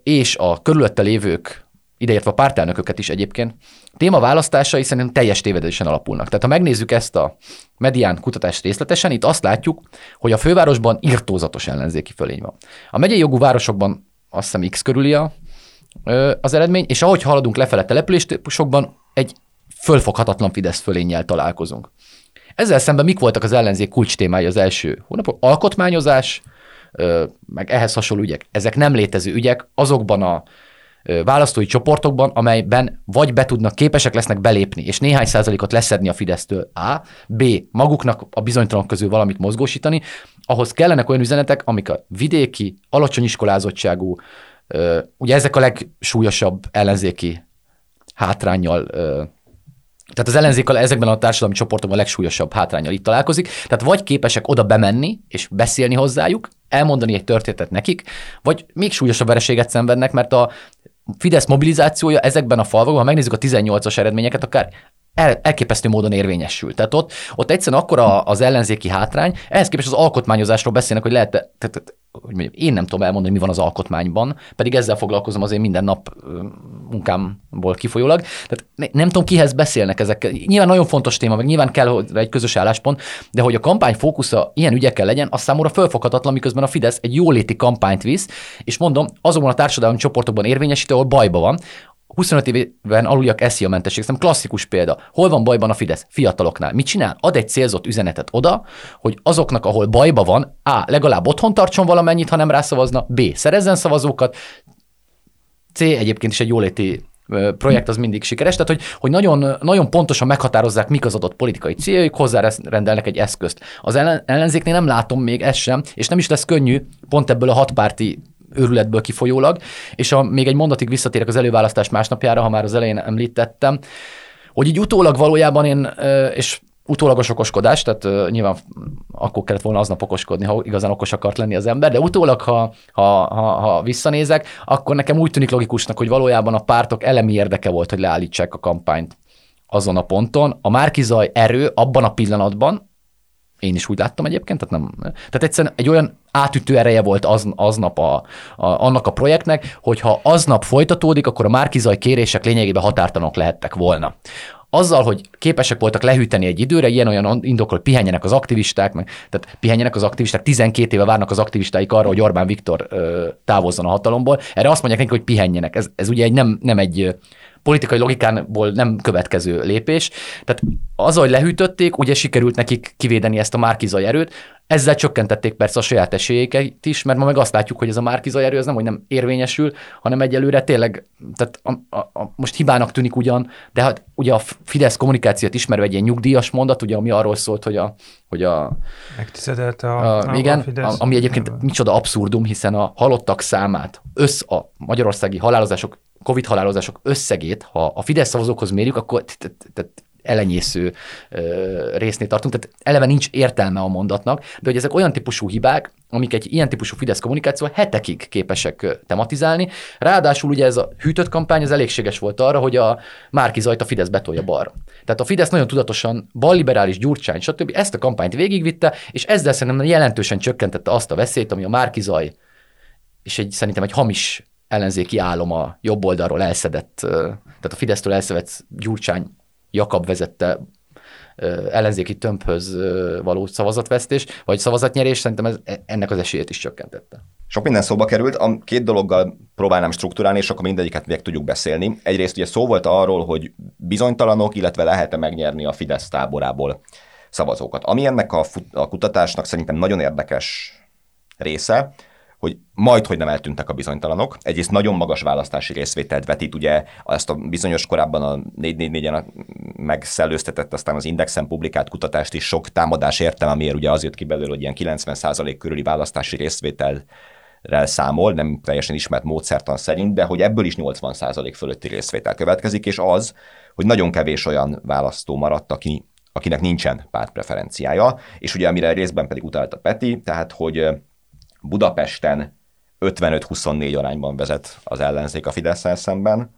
és a körülötte lévők, ideértve a pártelnököket is egyébként, témaválasztásai szerintem teljes tévedésen alapulnak. Tehát ha megnézzük ezt a Median kutatást részletesen, itt azt látjuk, hogy a fővárosban irtózatos ellenzéki fölény van. A megyei jogú városokban azt hiszem X körüli az eredmény, és ahogy haladunk lefele településtípusokban, egy fölfoghatatlan Fidesz fölénnyel találkozunk. Ezzel szemben mik voltak az ellenzék kulcs témái az első hónapban? Alkotmányozás, meg ehhez hasonló ügyek. Ezek nem létező ügyek azokban a választói csoportokban, amelyben vagy képesek lesznek belépni, és néhány százalékot leszedni a Fidesztől A, B, maguknak a bizonytalanok közül valamit mozgósítani, ahhoz kellenek olyan üzenetek, amik a vidéki, alacsony iskolázottságú, ugye ezek a legsúlyosabb ellenzéki hátránnyal, tehát az ellenzék ezekben a társadalmi csoportokban a legsúlyosabb hátránnyal itt találkozik, tehát vagy képesek oda bemenni és beszélni hozzájuk, elmondani egy történetet nekik, vagy még súlyosabb vereséget szenvednek, mert a Fidesz mobilizációja ezekben a falvakban, ha megnézzük a 18-as eredményeket, akár elképesztő módon érvényesül. Tehát ott egyszerűen akkora az ellenzéki hátrány, ehhez képest az alkotmányozásról beszélnek, hogy lehet, hogy mondjam, én nem tudom elmondani, mi van az alkotmányban, pedig ezzel foglalkozom azért minden nap munkámból kifolyólag. Tehát nem tudom, kihez beszélnek ezekkel. Nyilván nagyon fontos téma, meg nyilván kell egy közös álláspont, de hogy a kampány fókusza ilyen ügyekkel legyen, az számomra fölfoghatatlan, miközben a Fidesz egy jóléti kampányt visz, és mondom, azokban a társadalmi csoportokban érvényesítő, ahol bajban van. 25 éven aluljak SZIA mentesség, szerintem klasszikus példa. Hol van bajban a Fidesz? Fiataloknál. Mit csinál? Ad egy célzott üzenetet oda, hogy azoknak, ahol bajba van, A. legalább otthon tartson valamennyit, ha nem rászavazna, B. szerezzen szavazókat, C. egyébként is egy jóléti projekt, az mindig sikeres, tehát hogy nagyon, nagyon pontosan meghatározzák, mik az adott politikai céljaik, hozzárendelnek egy eszközt. Az ellenzéknél nem látom még ezt sem, és nem is lesz könnyű pont ebből a hatpárti őrületből kifolyólag, és még egy mondatig visszatérek az előválasztás másnapjára, ha már az elején említettem, hogy így utólag valójában én, és utólagos okoskodás, tehát nyilván akkor kellett volna aznap okoskodni, ha igazán okos akart lenni az ember, de utólag, ha visszanézek, akkor nekem úgy tűnik logikusnak, hogy valójában a pártok elemi érdeke volt, hogy leállítsák a kampányt azon a ponton. A Márki-Zay erő abban a pillanatban, én is úgy láttam egyébként, tehát egyszerűen egy olyan átütő ereje volt aznap annak a projektnek, hogy ha aznap folytatódik, akkor a Márki-Zay kérések lényegében határtalanok lehettek volna. Azzal, hogy képesek voltak lehűteni egy időre, ilyen-olyan indokról, hogy pihenjenek az aktivisták, tehát pihenjenek az aktivisták, 12 éve várnak az aktivistáik arra, hogy Orbán Viktor távozzon a hatalomból, erre azt mondják nekik, hogy pihenjenek. Ez ugye nem egy politikai logikánból nem következő lépés. Tehát az, hogy lehűtötték, ugye sikerült nekik kivédeni ezt a Márki-Zay erőt, ezzel csökkentették persze a saját esélyeiket is, mert ma meg azt látjuk, hogy ez a Márki-Zay erő az nem, hogy nem érvényesül, hanem egyelőre tényleg, tehát most hibának tűnik ugyan, de hát ugye a Fidesz kommunikációt ismerve egy ilyen nyugdíjas mondat, ugye, ami arról szólt, hogy a megtizedelt a Fidesz. Ami egyébként micsoda abszurdum, hiszen a halottak számát, a magyarországi halálozások, Covid halálozások összegét, ha a Fidesz szavazókhoz mérjük, akkor elenyésző résznél tartunk, tehát eleve nincs értelme a mondatnak, de hogy ezek olyan típusú hibák, amik egy ilyen típusú Fidesz kommunikáció hetekig képesek tematizálni. Ráadásul ugye ez a hűtött kampány az elégséges volt arra, hogy a Márki-Zayt a Fidesz betolja balra. Tehát a Fidesz nagyon tudatosan balliberális, Gyurcsány, stb. Ezt a kampányt végigvitte, és ezzel szerintem jelentősen csökkentette azt a veszélyt, ami a Márki-Zay és szerintem egy hamis ellenzéki álom a jobb oldalról elszedett, tehát a Fidesztől elszedett Gyurcsány Jakab vezette ellenzéki tömbhöz való szavazatvesztés, vagy szavazatnyerés, szerintem ennek az esélyét is csökkentette. Sok minden szóba került, a két dologgal próbálnám strukturálni, és akkor mindegyiket meg tudjuk beszélni. Egyrészt ugye szó volt arról, hogy bizonytalanok, illetve lehet-e megnyerni a Fidesz táborából szavazókat. Ami ennek a kutatásnak szerintem nagyon érdekes része, hogy majdhogy nem eltűntek a bizonytalanok. Egyrészt nagyon magas választási részvételt vetít, ugye ezt a bizonyos korábban a 444-en megszellőztetett, aztán az Indexen publikált kutatást is sok támadás értelme, amiért ugye az jött ki belőle, hogy ilyen 90% körüli választási részvétel számol, nem teljesen ismert módszertan szerint, de hogy ebből is 80% fölötti részvétel következik, és az, hogy nagyon kevés olyan választó maradt, akinek nincsen pártpreferenciája, és ugye amire részben pedig utalt a Peti, tehát hogy Budapesten 55-24 arányban vezet az ellenzék a Fidesszel szemben,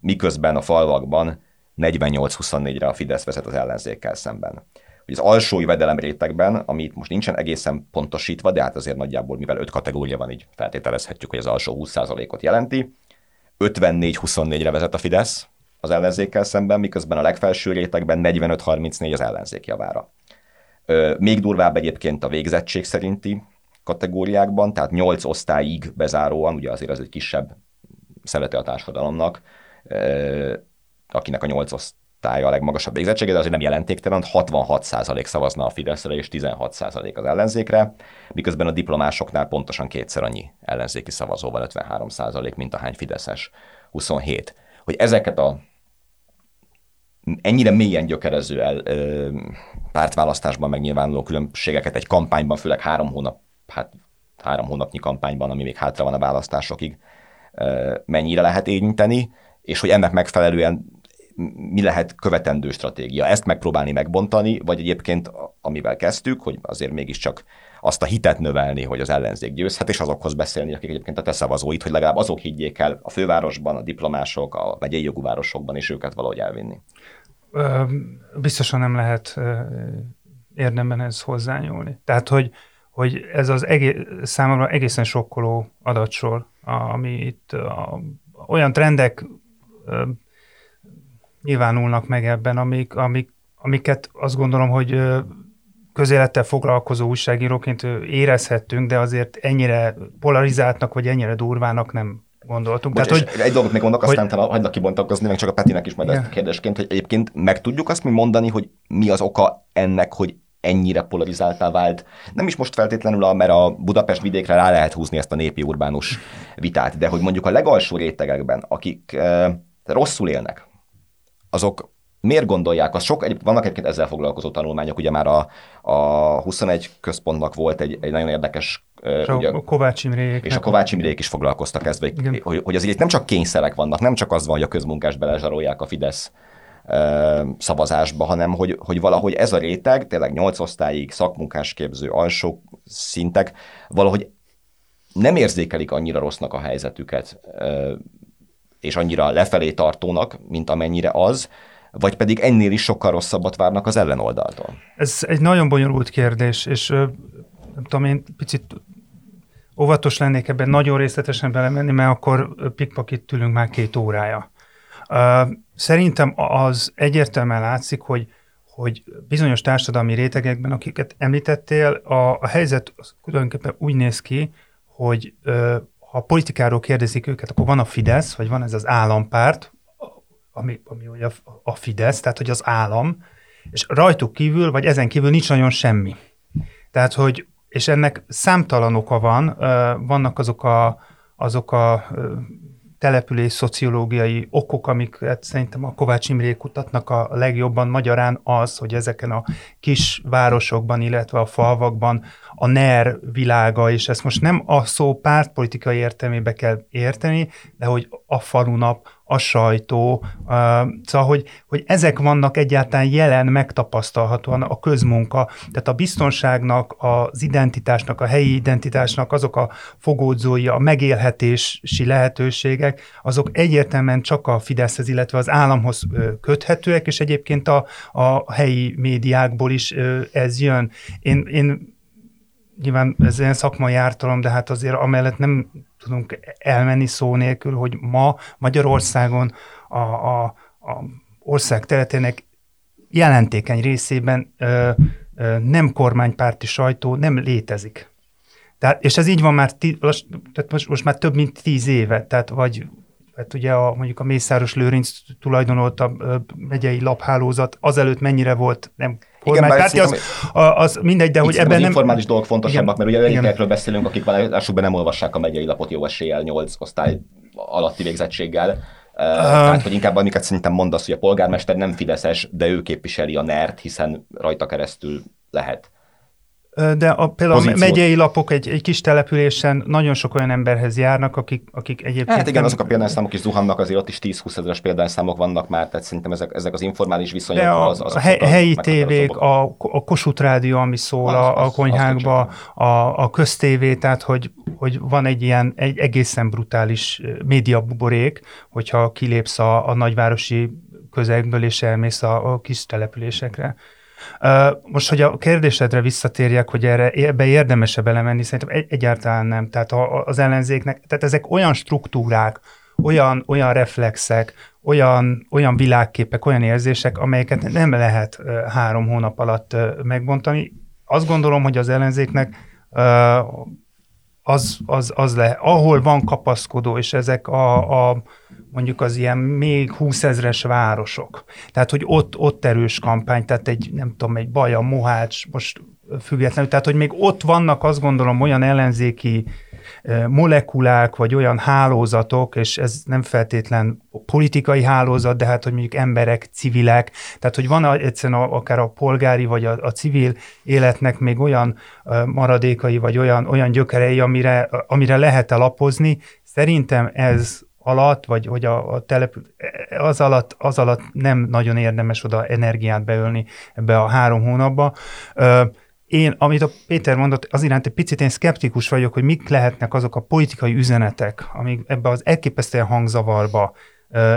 miközben a falvakban 48-24-re a Fidesz vezet az ellenzékkel szemben. Hogy az alsó jövedelem rétegben, ami itt most nincsen egészen pontosítva, de hát azért nagyjából, mivel 5 kategória van, így feltételezhetjük, hogy az alsó 20%-ot jelenti, 54-24-re vezet a Fidesz az ellenzékkel szemben, miközben a legfelső rétegben 45-34 az ellenzék javára. Még durvább egyébként a végzettség szerinti kategóriákban, tehát 8 osztályig bezáróan, ugye azért ez egy kisebb szelete a társadalomnak, akinek a 8 osztálya a legmagasabb végzettsége, de azért nem jelentéktelen, 66% szavazna a Fideszre és 16% az ellenzékre, miközben a diplomásoknál pontosan kétszer annyi ellenzéki szavazó van, 53%, mint ahány fideszes, 27. Hogy ezeket a ennyire mélyen gyökerező pártválasztásban megnyilvánuló különbségeket egy kampányban, főleg három hónapnyi kampányban, ami még hátra van a választásokig, mennyire lehet érinteni, és hogy ennek megfelelően mi lehet követendő stratégia. Ezt megpróbálni megbontani, vagy egyébként, amivel kezdtük, hogy azért mégiscsak azt a hitet növelni, hogy az ellenzék győzhet, és azokhoz beszélni, akik egyébként a te szavazóid, hogy legalább azok higgyék el a fővárosban, a diplomások, a megyei jogú városokban, és őket valahogy elvinni. Biztosan nem lehet érdemben ez hozzányúlni. Tehát, hogy ez az számomra egészen sokkoló adatsor, ami itt olyan trendek nyilvánulnak meg ebben, amiket azt gondolom, hogy közélettel foglalkozó újságíróként érezhettünk, de azért ennyire polarizáltnak, vagy ennyire durvának nem gondoltunk. Bocs, tehát, egy dolgot még mondok, aztán hagylak kibontakozni, meg csak a Petinek is majd ezt kérdésként, hogy egyébként meg tudjuk azt mi mondani, hogy mi az oka ennek, hogy ennyire polarizáltá vált. Nem is most feltétlenül, mert a Budapest vidékre rá lehet húzni ezt a népi urbánus vitát, de hogy mondjuk a legalsó rétegekben, akik rosszul élnek, azok miért gondolják? Vannak egyébként ezzel foglalkozó tanulmányok, ugye már a 21 központnak volt egy nagyon érdekes... ugye, a Kovács Imrék. És a Kovács Imrék is foglalkoztak ezzel, hogy azért nem csak kényszerek vannak, nem csak az van, hogy a közmunkást belezsarolják a Fidesz szavazásba, hanem hogy valahogy ez a réteg, tényleg 8 osztályig szakmunkásképző alsó szintek, valahogy nem érzékelik annyira rossznak a helyzetüket, és annyira lefelé tartónak, mint amennyire az, vagy pedig ennél is sokkal rosszabbat várnak az ellenoldaltól? Ez egy nagyon bonyolult kérdés, és nem tudom, én picit óvatos lennék ebben nagyon részletesen belemenni, mert akkor pikpak itt ülünk már 2 órája. Szerintem az egyértelműen látszik, hogy bizonyos társadalmi rétegekben, akiket említettél, a helyzet tulajdonképpen úgy néz ki, hogy ha a politikáról kérdezik őket, akkor van a Fidesz, vagy van ez az állampárt, ami ugye a Fidesz, tehát hogy az állam, és rajtuk kívül, vagy ezen kívül nincs nagyon semmi. Tehát, hogy, és ennek számtalan oka van, vannak azok a település szociológiai okok, amiket szerintem a Kovács Imrék kutatnak a legjobban, magyarán az, hogy ezeken a kis városokban, illetve a falvakban a NER világa, és ezt most nem a szó pártpolitikai értelmébe kell érteni, de hogy a falunap, a sajtó, szóval, hogy ezek vannak egyáltalán jelen, megtapasztalhatóan a közmunka, tehát a biztonságnak, az identitásnak, a helyi identitásnak azok a fogódzói, a megélhetési lehetőségek, azok egyértelműen csak a Fideszhez, illetve az államhoz köthetőek, és egyébként a helyi médiákból is ez jön. Én nyilván ez ilyen szakmai ártalom, de hát azért amellett nem tudunk elmenni szó nélkül, hogy ma Magyarországon a ország területének jelentékeny részében nem kormánypárti sajtó nem létezik. Tehát, és ez így van már, tehát most már több mint 10 éve, tehát vagy hát ugye mondjuk a Mészáros Lőrinc tulajdonolta megyei laphálózat, azelőtt mennyire volt, nem kormánypárti, az mindegy, de hogy ebben nem... informális dolgok fontosabbak, mert ugye önökről beszélünk, akik valószínűleg nem olvassák a megyei lapot jó eséllyel 8 osztály alatti végzettséggel. Tehát, hogy inkább amiket szerintem mondasz, hogy a polgármester nem fideszes, de ő képviseli a NER-t, hiszen rajta keresztül lehet De például a megyei lapok egy kis településen nagyon sok olyan emberhez járnak, akik egyébként... Hát igen, azok a példányszámok is zuhannak, azért ott is 10-20 ezeres példányszámok vannak már, tehát szerintem ezek az informális viszonyok... A helyi tévék, a Kossuth Rádió, ami szól a konyhákba, a köztévé, tehát hogy van egy ilyen egy egészen brutális médiabuborék, hogyha kilépsz a nagyvárosi közegből és elmész a kis településekre. Most, hogy a kérdésedre visszatérjek, hogy ebbe érdemes belemenni, szerintem egyáltalán nem. Tehát az ellenzéknek, tehát ezek olyan struktúrák, olyan reflexek, olyan világképek, olyan érzések, amelyeket nem lehet 3 hónap alatt megbontani. Azt gondolom, hogy az ellenzéknek az lehet, ahol van kapaszkodó, és ezek a mondjuk az ilyen még 20 000-es városok. Tehát, hogy ott erős kampány, tehát egy Baja, Mohács, most függetlenül, tehát, hogy még ott vannak, azt gondolom, olyan ellenzéki molekulák, vagy olyan hálózatok, és ez nem feltétlen politikai hálózat, de hát, hogy mondjuk emberek, civilek, tehát, hogy van egyszerűen akár a polgári, vagy a civil életnek még olyan maradékai, vagy olyan gyökerei, amire lehet alapozni. Szerintem ez alatt, vagy hogy az alatt nem nagyon érdemes oda energiát beölni ebbe a 3 hónapba. Én, amit a Péter mondott, az iránt egy picit én szkeptikus vagyok, hogy mik lehetnek azok a politikai üzenetek, amik ebbe az elképesztően hangzavarba,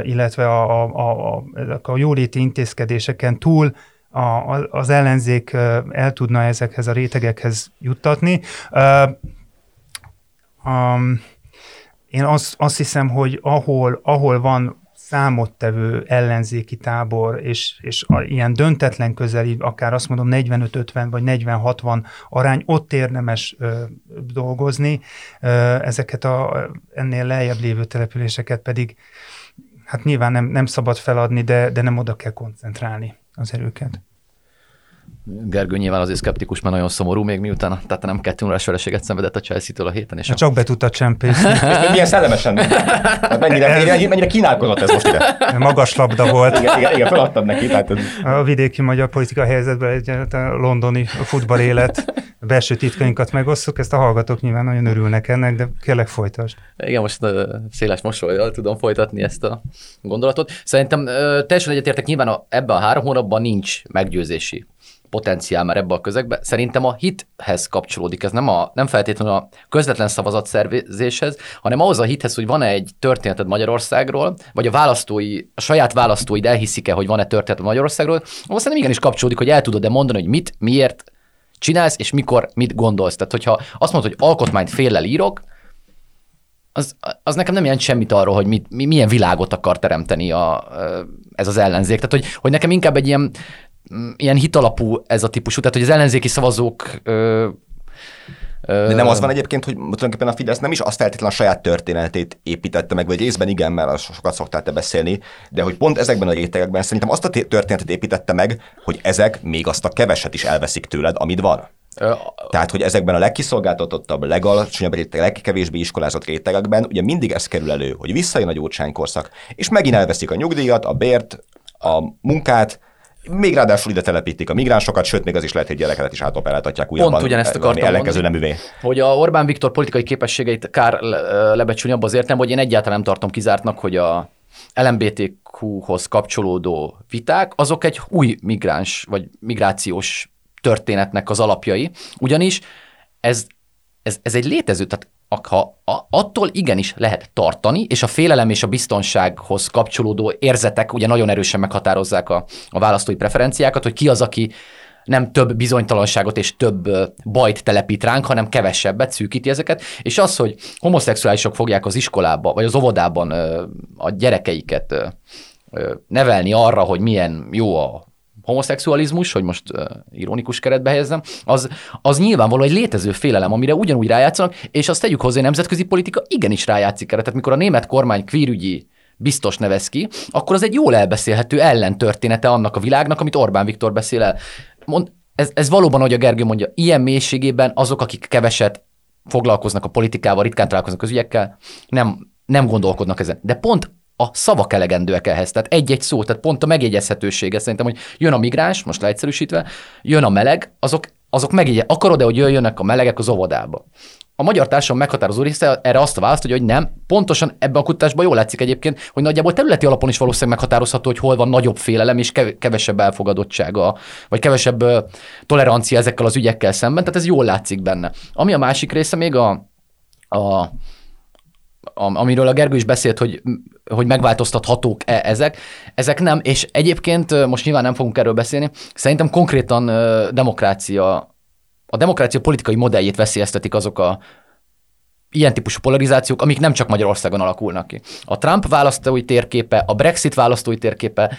illetve a jóléti intézkedéseken túl az ellenzék el tudna ezekhez a rétegekhez juttatni. Én azt hiszem, hogy ahol van számottevő ellenzéki tábor, és ilyen döntetlen közeli, akár azt mondom 45-50 vagy 40-60 arány, ott érdemes dolgozni, ezeket ennél lejjebb lévő településeket pedig hát nyilván nem szabad feladni, de nem oda kell koncentrálni az erőket. Gergő nyilván azért szkeptikus, mert nagyon szomorú még miután, tehát nem 2-0-as vereséget szenvedett a Chelsea-től a héten. És csak be tudta csempészni. Milyen szellemesen. Mennyire kínálkozott ez most ide. Magas labda volt. Igen, feladtam neki. Tehát... A vidéki magyar politika helyzetben egy londoni futballélet belső titkainkat megosztjuk, ezt a hallgatók nyilván nagyon örülnek ennek, de kérlek folytasd. Igen, most széles mosollyal tudom folytatni ezt a gondolatot. Szerintem teljesen egyetértek, nyilván ebben a 3 hónapban nincs meggyőzési potenciál már ebbe a közegbe. Szerintem a hithez kapcsolódik, ez nem feltétlenül a közvetlen szavazatszervezéshez, hanem ahhoz a hithez, hogy van-e egy történeted Magyarországról, vagy a saját választóid elhiszik-e, hogy van-e történeted Magyarországról, ahhoz szerintem igenis kapcsolódik, hogy el tudod-e mondani, hogy mit, miért csinálsz, és mikor, mit gondolsz. Tehát, hogyha azt mondod, hogy alkotmányt féllel írok, az nekem nem jelent semmit arról, hogy milyen világot akar teremteni ez az ellenzék. Tehát, hogy nekem inkább egy ilyen hitalapú ez a típusú, tehát hogy az ellenzéki szavazók... De nem az van egyébként, hogy tulajdonképpen a Fidesz nem is azt feltétlenül a saját történetét építette meg, vagy részben igen, mert sokat szoktál te beszélni, de hogy pont ezekben a rétegekben szerintem azt a történetet építette meg, hogy ezek még azt a keveset is elveszik tőled, amit van. Tehát, hogy ezekben a legkiszolgáltatottabb, legalacsonyabb réteg, legkevésbé iskolázott rétegekben ugye mindig ez kerül elő, hogy visszajön a Gyurcsány-korszak, és megint elveszik a nyugdíjat, a bért, a munkát, még ráadásul ide telepítik a migránsokat, sőt, még az is lehet, hogy gyerekeket is átoperáltatják újabban. Pont ugyanezt akartam mondani, hogy a Orbán Viktor politikai képességeit kár lebecsülni abban az értelemben, hogy én egyáltalán nem tartom kizártnak, hogy a LMBTQ-hoz kapcsolódó viták, azok egy új migráns vagy migrációs történetnek az alapjai, ugyanis ez egy létező, tehát attól igenis lehet tartani, és a félelem és a biztonsághoz kapcsolódó érzetek ugye nagyon erősen meghatározzák a választói preferenciákat, hogy ki az, aki nem több bizonytalanságot és több bajt telepít ránk, hanem kevesebbet, szűkíti ezeket, és az, hogy homoszexuálisok fogják az iskolába, vagy az óvodában a gyerekeiket nevelni arra, hogy milyen jó a homoszexualizmus, hogy most ironikus keretbe helyezzem, az nyilvánvaló egy létező félelem, amire ugyanúgy rájátszanak, és azt tegyük hozzá, a nemzetközi politika igenis rájátszik erre. Tehát mikor a német kormány queerügyi biztos nevez ki, akkor az egy jól elbeszélhető ellentörténete annak a világnak, amit Orbán Viktor beszél el. Ez valóban, ahogy a Gergő mondja, ilyen mélységében azok, akik keveset foglalkoznak a politikával, ritkán találkoznak közügyekkel, nem gondolkodnak ezen. De pont a szavak elegendőek ehhez, tehát egy-egy szó, tehát pont a megjegyezhetősége szerintem, hogy jön a migráns, most leegyszerűsítve, jön a meleg, azok azok megígye, akarod-e, hogy jöjjönnek a melegek az óvodába? A magyar társadalom meghatározó része erre azt a választ, hogy nem. Pontosan ebben a kutatásban jól látszik egyébként, hogy nagyjából területi alapon is valószínűleg meghatározható, hogy hol van nagyobb félelem és kevesebb elfogadottsága, vagy kevesebb tolerancia ezekkel az ügyekkel szemben. Tehát ez jól látszik benne. Ami a másik része még amiről a Gergő is beszélt, hogy megváltoztathatók-e ezek. Ezek nem, és egyébként most nyilván nem fogunk erről beszélni. Szerintem konkrétan a demokrácia politikai modelljét veszélyeztetik azok a ilyen típusú polarizációk, amik nem csak Magyarországon alakulnak ki. A Trump választói térképe, a Brexit választói térképe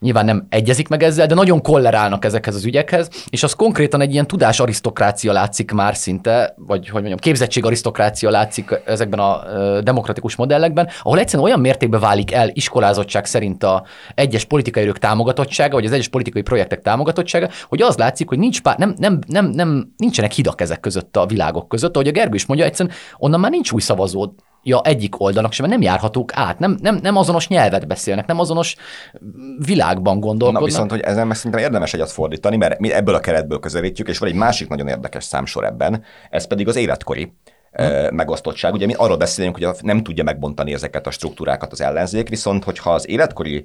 nyilván nem egyezik meg ezzel, de nagyon kollerálnak ezekhez az ügyekhez, és az konkrétan egy ilyen tudásarisztokrácia látszik már szinte, vagy hogy mondjam, képzettségarisztokrácia látszik ezekben a demokratikus modellekben, ahol egyszerűen olyan mértékben válik el iskolázottság szerint az egyes politikai erők támogatottsága, vagy az egyes politikai projektek támogatottsága, hogy az látszik, hogy nincsenek hidak ezek között a világok között, ahogy a Gergő is mondja, egyszerűen onnan már nincs új szavazó. Ja, egyik oldalnak sem, mert nem járhatók át, nem azonos nyelvet beszélnek, nem azonos világban gondolkodnak. Na viszont, hogy ezen meg szerintem érdemes egyet fordítani, mert mi ebből a keretből közelítjük, és van egy másik nagyon érdekes számsor ebben, ez pedig az életkori megosztottság. Ugye mi arról beszélünk, hogy nem tudja megbontani ezeket a struktúrákat az ellenzék, viszont hogyha az életkori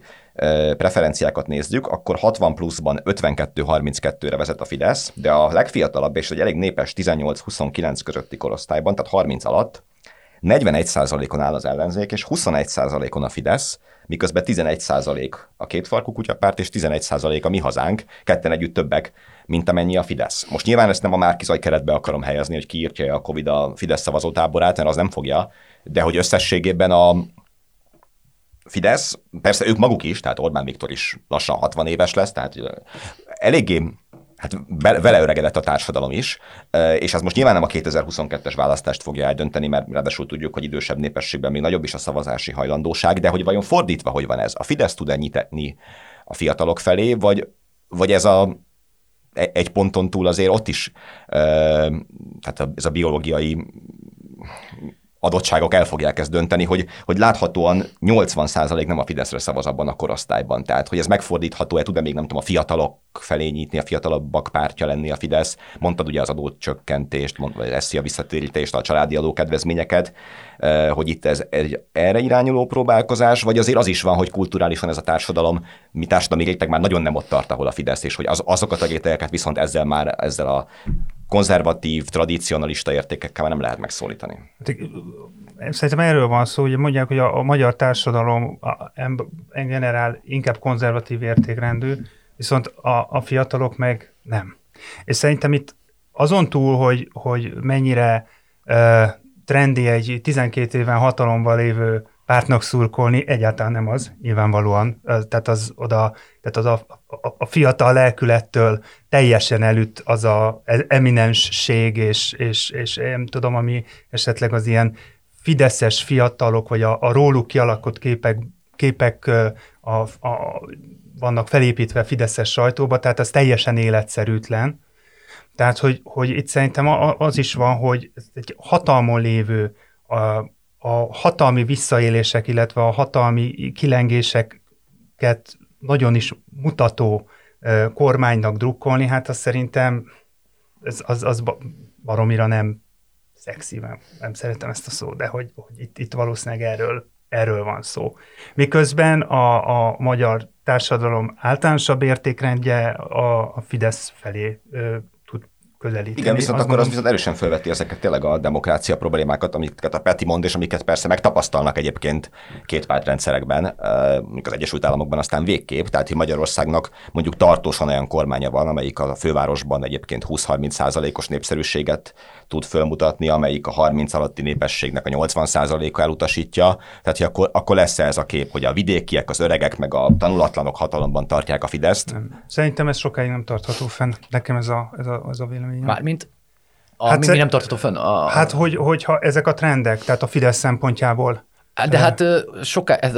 preferenciákat nézzük, akkor 60 pluszban 52-32-re vezet a Fidesz, de a legfiatalabb és egy elég népes 18-29 közötti korosztályban, tehát 30 alatt, 41%-on áll az ellenzék, és 21%-on a Fidesz, miközben 11% a Kétfarkú Kutyapárt, és 11% a Mi Hazánk, ketten együtt többek, mint amennyi a Fidesz. Most nyilván ezt nem a Márki-Zay keretbe akarom helyezni, hogy kiírtja a Covid a Fidesz szavazótáborát, mert az nem fogja, de hogy összességében a Fidesz, persze ők maguk is, tehát Orbán Viktor is lassan 60 éves lesz, tehát eléggé... Hát vele öregedett a társadalom is, és ez most nyilván nem a 2022-es választást fogja eldönteni, mert ráadásul tudjuk, hogy idősebb népességben még nagyobb is a szavazási hajlandóság, de hogy vajon fordítva, hogy van ez? A Fidesz tud-e nyitni a fiatalok felé, vagy ez egy ponton túl azért ott is, tehát ez a biológiai adottságok el fogják ezt dönteni, hogy láthatóan 80% nem a Fideszre szavaz abban a korosztályban. Tehát, hogy ez megfordítható, tud-e még nem tudom, a fiatalok felé nyitni, a fiatalabbak pártja lenni a Fidesz. Mondtad ugye az adócsökkentést, eszi a visszatérítést, a családi adókedvezményeket, hogy itt ez egy erre irányuló próbálkozás, vagy azért az is van, hogy kulturálisan ez a társadalom, mi társadalmi réteg már nagyon nem ott tart, ahol a Fidesz, és hogy azokat a rétegeket viszont ezzel a konzervatív, tradicionalista értékekkel nem lehet megszólítani. Szerintem erről van szó, hogy mondják, hogy a magyar társadalom generál inkább konzervatív értékrendű, viszont a fiatalok meg nem. És szerintem itt azon túl, hogy mennyire trendi egy 12 éven hatalomban lévő pártnak szurkolni, egyáltalán nem az, nyilvánvalóan. Tehát a fiatal lelkülettől teljesen elütt az a eminensség, és nem tudom, ami esetleg az ilyen fideszes fiatalok, vagy a róluk kialakott képek vannak felépítve a fideszes sajtóba, tehát az teljesen életszerűtlen. Tehát, hogy itt szerintem az is van, hogy egy hatalmon lévő a hatalmi visszaélések, illetve a hatalmi kilengéseket nagyon is mutató kormánynak drukkolni, hát az szerintem az baromira nem szexi, nem szeretem ezt a szót, de hogy itt valószínűleg erről van szó. Miközben a magyar társadalom általánosabb értékrendje a Fidesz felé közelíteni. Igen, viszont az erősen felveti ezeket tényleg a demokrácia problémákat, amiket a Peti mond, és amiket persze megtapasztalnak egyébként két pártrendszerekben, mondjuk az Egyesült Államokban aztán végképp, tehát hogy Magyarországnak mondjuk tartósan olyan kormánya van, amelyik a fővárosban egyébként 20-30%-os népszerűséget tud fölmutatni, amelyik a 30 alatti népességnek a 80%-a elutasítja, tehát hogy akkor lesz ez a kép, hogy a vidékiek, az öregek, meg a tanulatlanok hatalomban tartják a Fideszt. Szerintem ez sokáig nem tartható fenn, nekem ez a vélemény. Mármint? Mi nem tartható fönn? Hogyha ezek a trendek, tehát a Fidesz szempontjából. De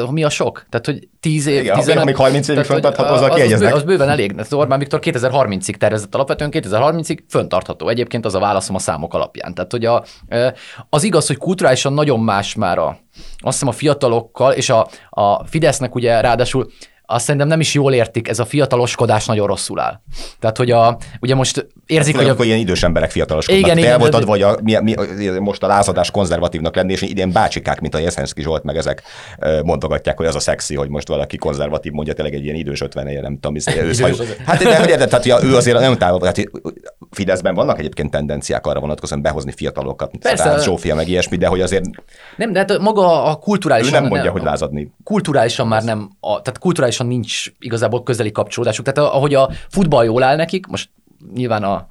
mi a sok? Tehát, hogy 10 év... Igen, 15, amíg 30 évig föntartható, azzal kiegyeznek. Az bőven elég. Az Orbán Viktor 2030-ig tervezett alapvetően, 2030-ig föntartható. Egyébként az a válaszom a számok alapján. Tehát, hogy az igaz, hogy kulturálisan nagyon más már azt hiszem a fiatalokkal, és a Fidesznek ugye ráadásul azt szerintem nem is jól értik, ez a fiataloskodás nagyon rosszul áll. Tehát, hogy ugye most érzik, hogy... Akkor ilyen idős emberek fiataloskodnak. Igen, te voltad, vagy most a lázadás konzervatívnak lenni, és ilyen bácsikák, mint a Jeszenski Zsolt, meg ezek mondogatják, hogy az a szexi, hogy most valaki konzervatív, mondja tényleg egy ilyen idős 50-nél, nem tudom, hát de, tehát ő azért nem távol, tehát Fideszben vannak egyébként tendenciák arra vonatkozóan behozni fiatalokat, Stánc Zsófia meg ilyesmi, de hogy azért... Nem, de hát maga a kulturálisan... Ő nem mondja, hogy lázadni. Kulturálisan már nem, tehát kulturálisan nincs igazából közeli kapcsolódásuk. Tehát ahogy a futball jól áll nekik, most nyilván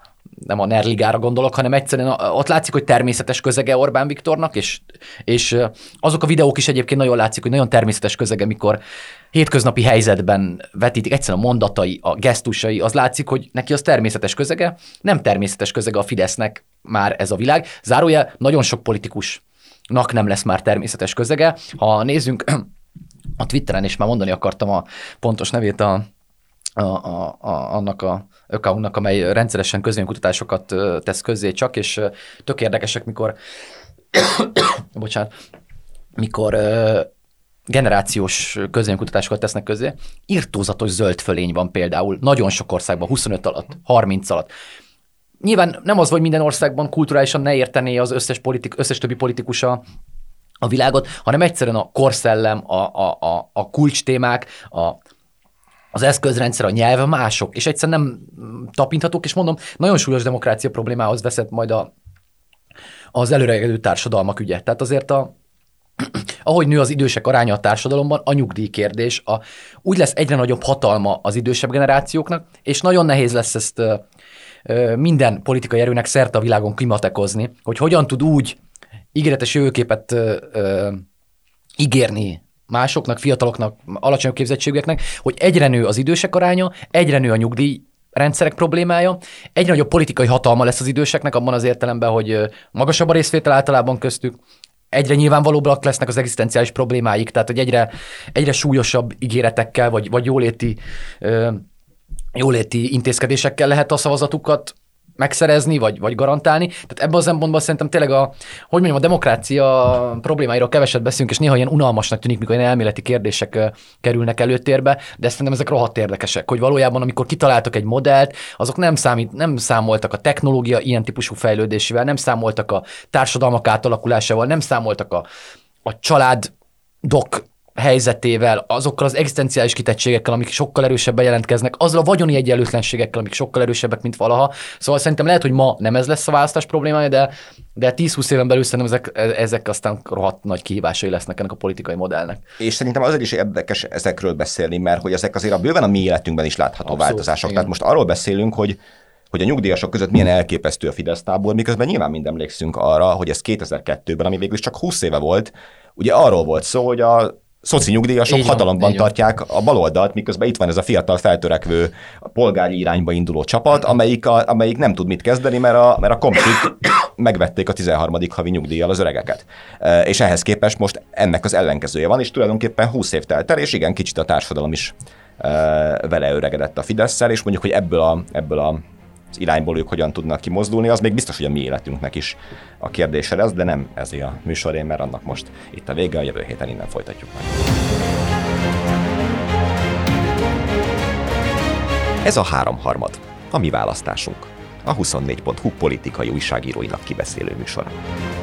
nem a NER ligára gondolok, hanem egyszerűen ott látszik, hogy természetes közege Orbán Viktornak, és azok a videók is egyébként nagyon látszik, hogy nagyon természetes közege, mikor hétköznapi helyzetben vetítik, egyszerűen a mondatai, a gesztusai, az látszik, hogy neki az természetes közege, nem természetes közege a Fidesznek már ez a világ. Zárójel, nagyon sok politikusnak nem lesz már természetes közege. Ha nézzünk a Twitteren, és már mondani akartam a pontos nevét annak a accountnak, amely rendszeresen közvéleménykutatásokat tesz közzé csak, és tök érdekesek, mikor mikor generációs közvéleménykutatásokat tesznek közzé, irtózatos zöld fölény van például nagyon sok országban, 25 alatt, 30 alatt. Nyilván nem az, hogy minden országban kulturálisan ne értené az összes többi politikusa a világot, hanem egyszerűen a korszellem, a kulcstémák, az eszközrendszer, a nyelv mások, és egyszerűen nem tapinthatók, és mondom, nagyon súlyos demokrácia problémához veszett majd az előregedő társadalmak ügye. Tehát azért ahogy nő az idősek aránya a társadalomban, a nyugdíjkérdés, úgy lesz egyre nagyobb hatalma az idősebb generációknak, és nagyon nehéz lesz ezt minden politikai erőnek szerte a világon klimatekozni, hogy hogyan tud úgy ígéretes jövőképet ígérni másoknak, fiataloknak, alacsonyabb képzettségűeknek, hogy egyre nő az idősek aránya, egyre nő a nyugdíjrendszerek problémája, egyre nagyobb politikai hatalma lesz az időseknek abban az értelemben, hogy magasabb a részvétel általában köztük, egyre nyilvánvalóbbak lesznek az egzisztenciális problémáik, tehát hogy egyre súlyosabb ígéretekkel, vagy jóléti intézkedésekkel lehet a szavazatukat megszerezni, vagy garantálni. Tehát ebben az szempontból szerintem tényleg a demokrácia problémáiról keveset beszélünk, és néha ilyen unalmasnak tűnik, mikor ilyen elméleti kérdések kerülnek előtérbe, de szerintem ezek rohadt érdekesek, hogy valójában amikor kitaláltak egy modellt, azok nem számoltak a technológia ilyen típusú fejlődésével, nem számoltak a társadalmak átalakulásával, nem számoltak a családok helyzetével, azokkal az egzisztenciális kitettségekkel, amik sokkal erősebben jelentkeznek, azzal a vagyoni egyenlőtlenségekkel, amik sokkal erősebbek, mint valaha. Szóval szerintem lehet, hogy ma nem ez lesz a választás problémája, de 10-20 éven belül szerintem ezek aztán rohadt nagy kihívásai lesznek ennek a politikai modellnek. És szerintem azért is érdekes ezekről beszélni, mert hogy ezek azért bőven a mi életünkben is látható abszolút változások. Igen. Tehát most arról beszélünk, hogy a nyugdíjasok között milyen elképesztő a Fidesz tábor, miközben nyilván mind emlékszünk arra, hogy ez 2002-ben, ami végül csak 20 éve volt, ugye arról volt szó, hogy a szoci nyugdíjasok hatalomban tartják a baloldalt, miközben itt van ez a fiatal feltörekvő polgári irányba induló csapat, amelyik nem tud mit kezdeni, mert a komsik megvették a 13. havi nyugdíjjal az öregeket. És ehhez képest most ennek az ellenkezője van, és tulajdonképpen 20 év telt el, és igen, kicsit a társadalom is vele öregedett a Fidesszel, és mondjuk, hogy ebből az irányból ők hogyan tudnak kimozdulni, az még biztos, hogy a mi életünknek is a kérdése lesz, de nem ez a műsoré, mert annak most itt a vége, a jövő héten innen folytatjuk meg. Ez a Háromharmad, a mi választásunk, a 24.hu politikai újságíróinak kibeszélő műsora.